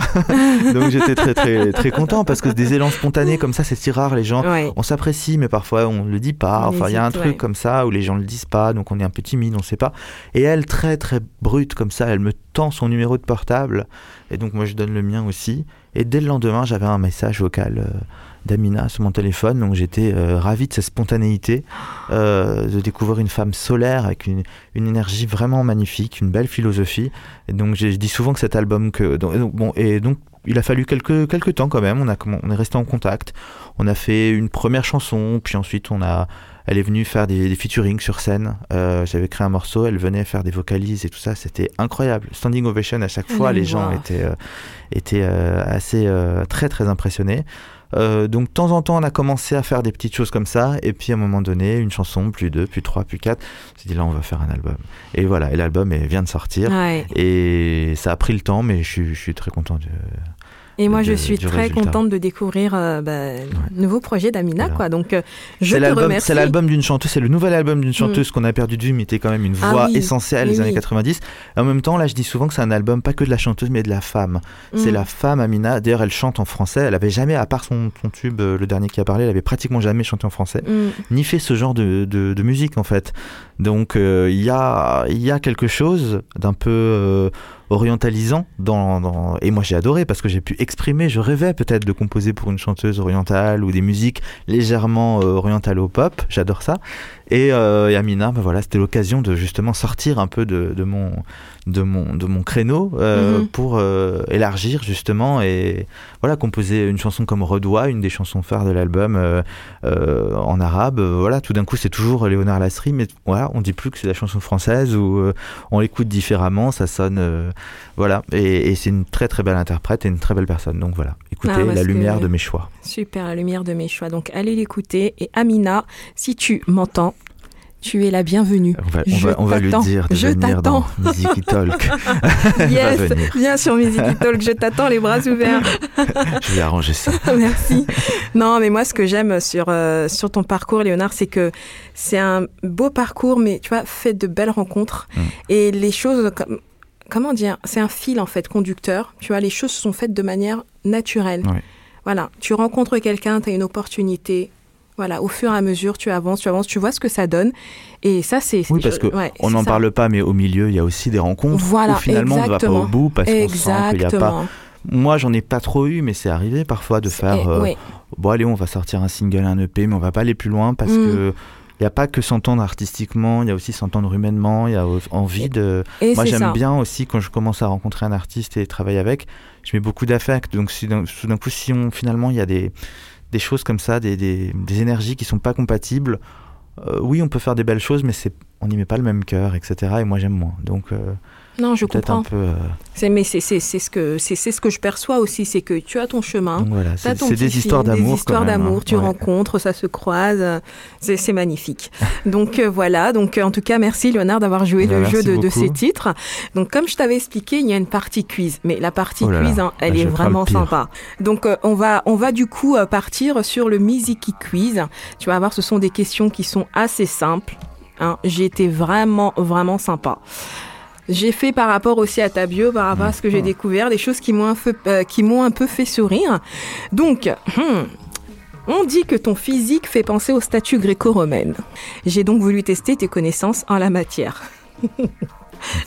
Donc j'étais très, très, très content parce que des élans spontanés comme ça, c'est si rare, les gens, ouais. On s'apprécie, mais parfois on ne le dit pas. Enfin, il y a un truc ouais. comme ça où les gens ne le disent pas, donc on est un peu timide, on ne sait pas. Et elle, très, très brute comme ça, elle me tend son numéro de portable et donc moi, je donne le mien aussi. Et dès le lendemain, j'avais un message vocal euh, d'Amina sur mon téléphone, donc j'étais euh, ravi de sa spontanéité, euh, de découvrir une femme solaire avec une, une énergie vraiment magnifique, une belle philosophie. Et donc je dis souvent que cet album que donc, bon et donc il a fallu quelques quelques temps quand même. On a on est resté en contact. On a fait une première chanson, puis ensuite on a elle est venue faire des, des featuring sur scène. Euh, j'avais créé un morceau, elle venait faire des vocalises et tout ça. C'était incroyable. Standing ovation à chaque fois. Allez les voir. Gens étaient euh, étaient euh, assez euh, très très impressionnés. Euh, donc de temps en temps on a commencé à faire des petites choses comme ça et puis à un moment donné une chanson, plus deux, plus trois, plus quatre, on s'est dit là on va faire un album et voilà, et l'album elle, vient de sortir ouais. Et ça a pris le temps mais je, je suis très content de, et moi de, je suis très résultat. Contente de découvrir euh, bah, ouais. le nouveau projet d'Amina voilà. quoi. Donc euh, je c'est te remercie, c'est l'album d'une chanteuse, c'est le nouvel album d'une chanteuse mmh. qu'on a perdu de vue mais était quand même une voix ah, oui. essentielle oui, des oui. années quatre-vingt-dix et en même temps là je dis souvent que c'est un album pas que de la chanteuse mais de la femme mmh. c'est la femme Amina, d'ailleurs elle chante en français, elle avait jamais à part son Son tube, euh, le dernier qui a parlé, elle avait pratiquement jamais chanté en français, mm. ni fait ce genre de, de, de musique en fait. Donc il euh, y, a, y a quelque chose d'un peu euh, orientalisant dans, dans... et moi j'ai adoré parce que j'ai pu exprimer, je rêvais peut-être de composer pour une chanteuse orientale ou des musiques légèrement euh, orientales au pop, j'adore ça. Et, euh, et Amina, ben voilà, c'était l'occasion de justement sortir un peu de, de, mon, de, mon, de mon créneau euh, mm-hmm. pour euh, élargir justement et voilà, composer une chanson comme Redouah, une des chansons phares de l'album euh, euh, en arabe. Voilà, tout d'un coup c'est toujours Léonard Lasry, mais voilà, on ne dit plus que c'est la chanson française ou euh, on l'écoute différemment, ça sonne. Euh, voilà, et, et c'est une très très belle interprète et une très belle personne. Donc voilà, écoutez ah, la lumière que... de mes choix. Super, la lumière de mes choix. Donc allez l'écouter et Amina, si tu m'entends. Tu es la bienvenue. On va, on va, on va lui dire de je venir t'attends. Dans Miziki Talk. Yes, viens sur Miziki Talk, je t'attends les bras ouverts. Je vais arranger ça. Merci. Non, mais moi, ce que j'aime sur, euh, sur ton parcours, Léonard, c'est que c'est un beau parcours, mais tu vois, fait de belles rencontres. Mmh. Et les choses, comme, comment dire, c'est un fil, en fait, conducteur. Tu vois, les choses sont faites de manière naturelle. Oui. Voilà, tu rencontres quelqu'un, tu as une opportunité... Voilà, au fur et à mesure, tu avances, tu avances, tu vois ce que ça donne. Et ça, c'est... Oui, parce qu'on ouais, n'en parle pas, mais au milieu, il y a aussi des rencontres voilà, où finalement, exactement. On ne va pas au bout parce exactement. Qu'on sent qu'il n'y a pas... Moi, j'en ai pas trop eu, mais c'est arrivé parfois de c'est... faire... Euh, oui. Bon, allez, on va sortir un single, un E P, mais on ne va pas aller plus loin parce mm. que... Il n'y a pas que s'entendre artistiquement, il y a aussi s'entendre humainement, il y a envie de... Et moi, j'aime ça. Bien aussi, quand je commence à rencontrer un artiste et travailler avec, je mets beaucoup d'affect. Donc, si, tout d'un coup, si on, finalement, il y a des... des choses comme ça, des, des, des énergies qui ne sont pas compatibles. Euh, oui, on peut faire des belles choses, mais c'est, on n'y met pas le même cœur, et cetera. Et moi, j'aime moins. Donc, euh, non, je comprends. Un peu, euh... c'est, mais c'est, c'est, c'est, ce que, c'est, c'est ce que je perçois aussi, c'est que tu as ton chemin, voilà, tu as ton c'est petit des histoires film, d'amour, des histoires même, d'amour hein, tu ouais. rencontres, ça se croise, c'est, c'est magnifique. Donc euh, voilà, donc, euh, en tout cas, merci Léonard d'avoir joué ouais, le jeu de, de ces titres. Donc comme je t'avais expliqué, il y a une partie quiz, mais la partie oh là quiz, hein, là, elle là, est vraiment sympa. Donc euh, on, va, on va du coup euh, partir sur le Miziki Quiz. Tu vas voir, ce sont des questions qui sont assez simples. Hein, j'ai été vraiment, vraiment sympa. j'ai fait par rapport aussi à ta bio, par rapport à ce que j'ai découvert, des choses qui m'ont un peu, euh, qui m'ont un peu fait sourire. Donc, hum, on dit que ton physique fait penser aux statues gréco-romaines. J'ai donc voulu tester tes connaissances en la matière.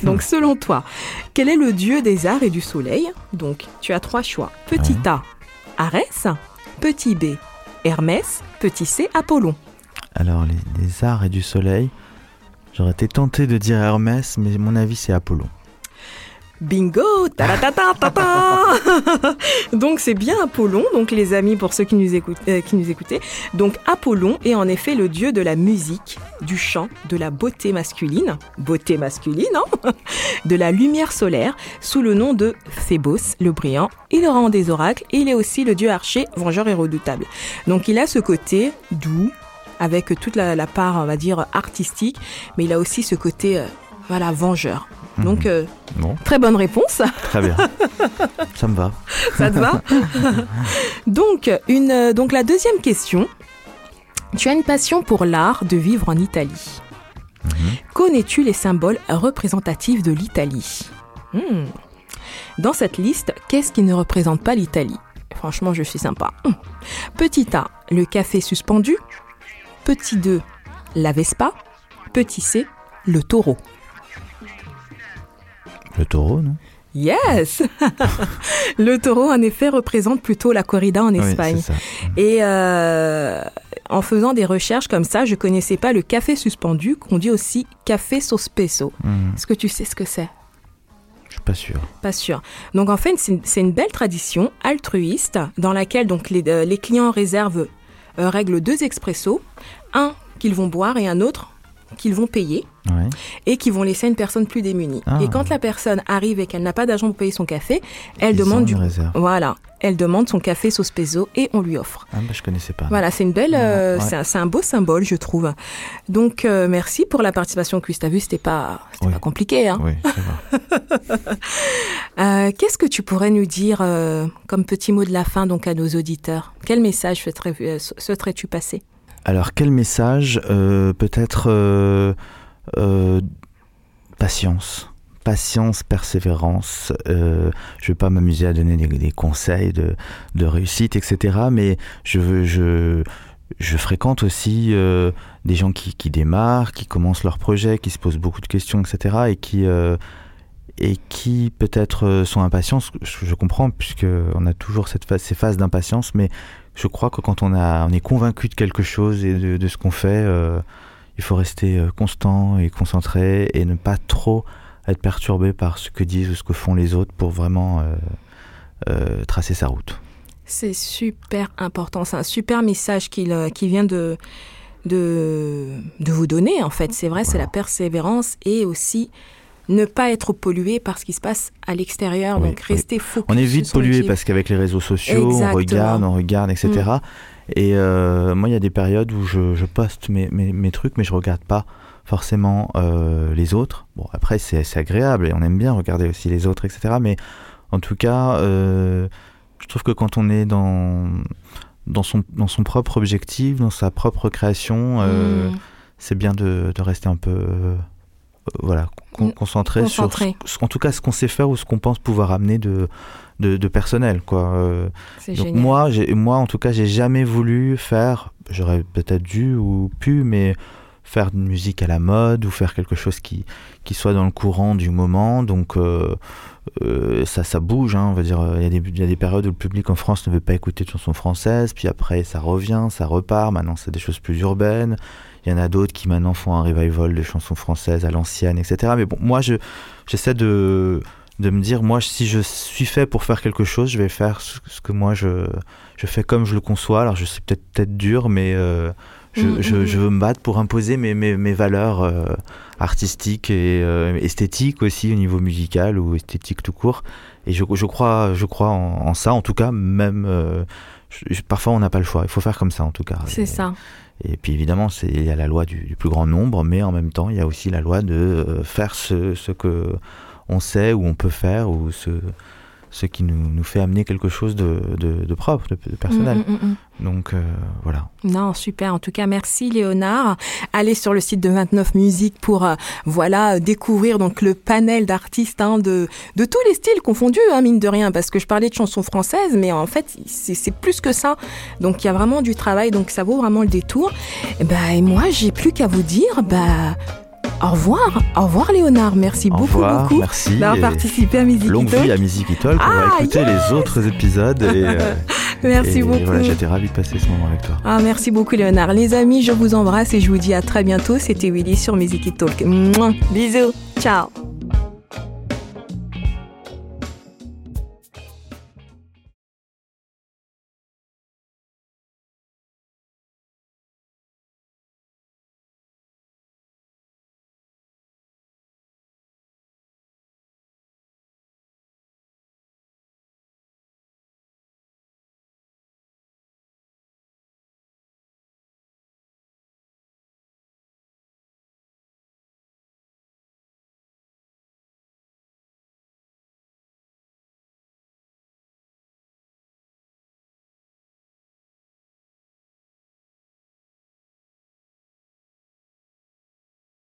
Donc, selon toi, quel est le dieu des arts et du soleil ? Donc, tu as trois choix. Petit A, Arès. Petit B, Hermès. Petit C, Apollon. Alors, les, les arts et du soleil, j'aurais été tenté de dire Hermès, mais mon avis, c'est Apollon. Bingo! Donc, c'est bien Apollon, donc les amis, pour ceux qui nous, écout- euh, qui nous écoutaient. Donc, Apollon est en effet le dieu de la musique, du chant, de la beauté masculine, beauté masculine, hein, de la lumière solaire, sous le nom de Phébos, le brillant. Il rend des oracles et il est aussi le dieu archer, vengeur et redoutable. Donc, il a ce côté doux, avec toute la, la part, on va dire, artistique, mais il a aussi ce côté, euh, voilà, vengeur. Donc, euh, bon. Très bonne réponse. Très bien. Ça me va. Ça te va? donc, une, donc, la deuxième question. Tu as une passion pour l'art de vivre en Italie. Mmh. Connais-tu les symboles représentatifs de l'Italie? Mmh. Dans cette liste, qu'est-ce qui ne représente pas l'Italie? Franchement, je suis sympa. Mmh. Petit A, le café suspendu. Petit deux, la Vespa. Petit C, le taureau. Le taureau, non? Yes. Le taureau, en effet, représente plutôt la corrida en Espagne. Oui, c'est ça. Et euh, en faisant des recherches comme ça, je connaissais pas le café suspendu, qu'on dit aussi café sospeso. Mmh. Est-ce que tu sais ce que c'est? Je suis pas sûre. Pas sûre. Donc, en fait, c'est une, c'est une belle tradition altruiste dans laquelle donc, les, euh, les clients réservent euh, règle deux expressos, un qu'ils vont boire et un autre qu'ils vont payer, ouais, et qui vont laisser une personne plus démunie. Ah, et quand la personne arrive et qu'elle n'a pas d'argent pour payer son café, elle demande du réserve. Voilà, elle demande son café sospeso et on lui offre. Ah bah je connaissais pas. Voilà, c'est une belle, euh, ouais. c'est, un, c'est un beau symbole, je trouve. Donc euh, merci pour la participation quiz. T'as vu, c'était pas, c'était oui. pas compliqué. Hein. Oui, c'est vrai. euh, qu'est-ce que tu pourrais nous dire euh, comme petit mot de la fin donc à nos auditeurs? Quel message souhaiterais, euh, souhaiterais-tu passer? Alors, quel message? euh, Peut-être euh, euh, patience, patience, persévérance. Euh, je ne vais pas m'amuser à donner des, des conseils de, de réussite, et cetera. Mais je, veux, je, je fréquente aussi euh, des gens qui, qui démarrent, qui commencent leur projet, qui se posent beaucoup de questions, et cetera. Et qui, euh, et qui peut-être sont impatients. Je, je comprends, puisqu'on a toujours cette phase, ces phases d'impatience, mais je crois que quand on, a, on est convaincu de quelque chose et de, de ce qu'on fait, euh, il faut rester constant et concentré et ne pas trop être perturbé par ce que disent ou ce que font les autres pour vraiment euh, euh, tracer sa route. C'est super important, c'est un super message qui, qui vient de, de, de vous donner en fait. C'est vrai, voilà. C'est la persévérance et aussi ne pas être pollué par ce qui se passe à l'extérieur, oui, donc rester focus. On est vite pollué parce qu'avec les réseaux sociaux, exactement, on regarde, on regarde, et cetera. Mm. Et euh, moi, il y a des périodes où je, je poste mes, mes, mes trucs, mais je ne regarde pas forcément euh, les autres. Bon, après, c'est, c'est agréable et on aime bien regarder aussi les autres, et cetera. Mais en tout cas, euh, je trouve que quand on est dans, dans, son, dans son propre objectif, dans sa propre création, euh, mm. c'est bien de, de rester un peu... Euh, Voilà, con- concentré, concentré sur, ce, en tout cas, ce qu'on sait faire ou ce qu'on pense pouvoir amener de, de, de personnel, quoi. Euh, C'est donc génial. Moi, j'ai, moi, en tout cas, j'ai jamais voulu faire, j'aurais peut-être dû ou pu, mais faire de musique à la mode ou faire quelque chose qui, qui soit dans le courant du moment. Donc, euh, euh, ça, ça bouge, hein, on va dire. Il y a des, il y a des périodes où le public en France ne veut pas écouter de chansons françaises, puis après, ça revient, ça repart. Maintenant, c'est des choses plus urbaines. Il y en a d'autres qui maintenant font un revival de chansons françaises à l'ancienne, et cetera. Mais bon, moi, je, j'essaie de, de me dire, moi, si je suis fait pour faire quelque chose, je vais faire ce, ce que moi, je, je fais comme je le conçois. Alors, je sais peut-être, peut-être dur, mais euh, je, mmh, je, mmh. je veux me battre pour imposer mes, mes, mes valeurs euh, artistiques et euh, esthétiques aussi, au niveau musical ou esthétique tout court. Et je, je crois, je crois en, en ça, en tout cas, même... Euh, je, parfois, on n'a pas le choix. Il faut faire comme ça, en tout cas. C'est et, ça. Et puis évidemment, c'est, il y a la loi du, du plus grand nombre, mais en même temps, il y a aussi la loi de euh, faire ce, ce que on sait ou on peut faire ou ce, ce qui nous, nous fait amener quelque chose de, de, de propre, de, de personnel. Mmh, mmh, mmh. Donc, euh, voilà. Non, super. En tout cas, merci Léonard. Allez sur le site de vingt-neuf Musiques pour euh, voilà, découvrir donc, le panel d'artistes hein, de, de tous les styles confondus, hein, mine de rien, parce que je parlais de chansons françaises, mais en fait, c'est, c'est plus que ça. Donc, il y a vraiment du travail, donc ça vaut vraiment le détour. Et, bah, et moi, j'ai plus qu'à vous dire... Bah, au revoir, au revoir Léonard, merci au beaucoup, revoir, beaucoup merci d'avoir participé à Miziki Talk. Longue vie à Miziki Talk, ah, on va écouter yes les autres épisodes. Et, merci et beaucoup. Voilà, j'étais ravie de passer ce moment avec toi. Ah, merci beaucoup Léonard. Les amis, je vous embrasse et je vous dis à très bientôt. C'était Willy sur Miziki Talk. Mouah, bisous, ciao.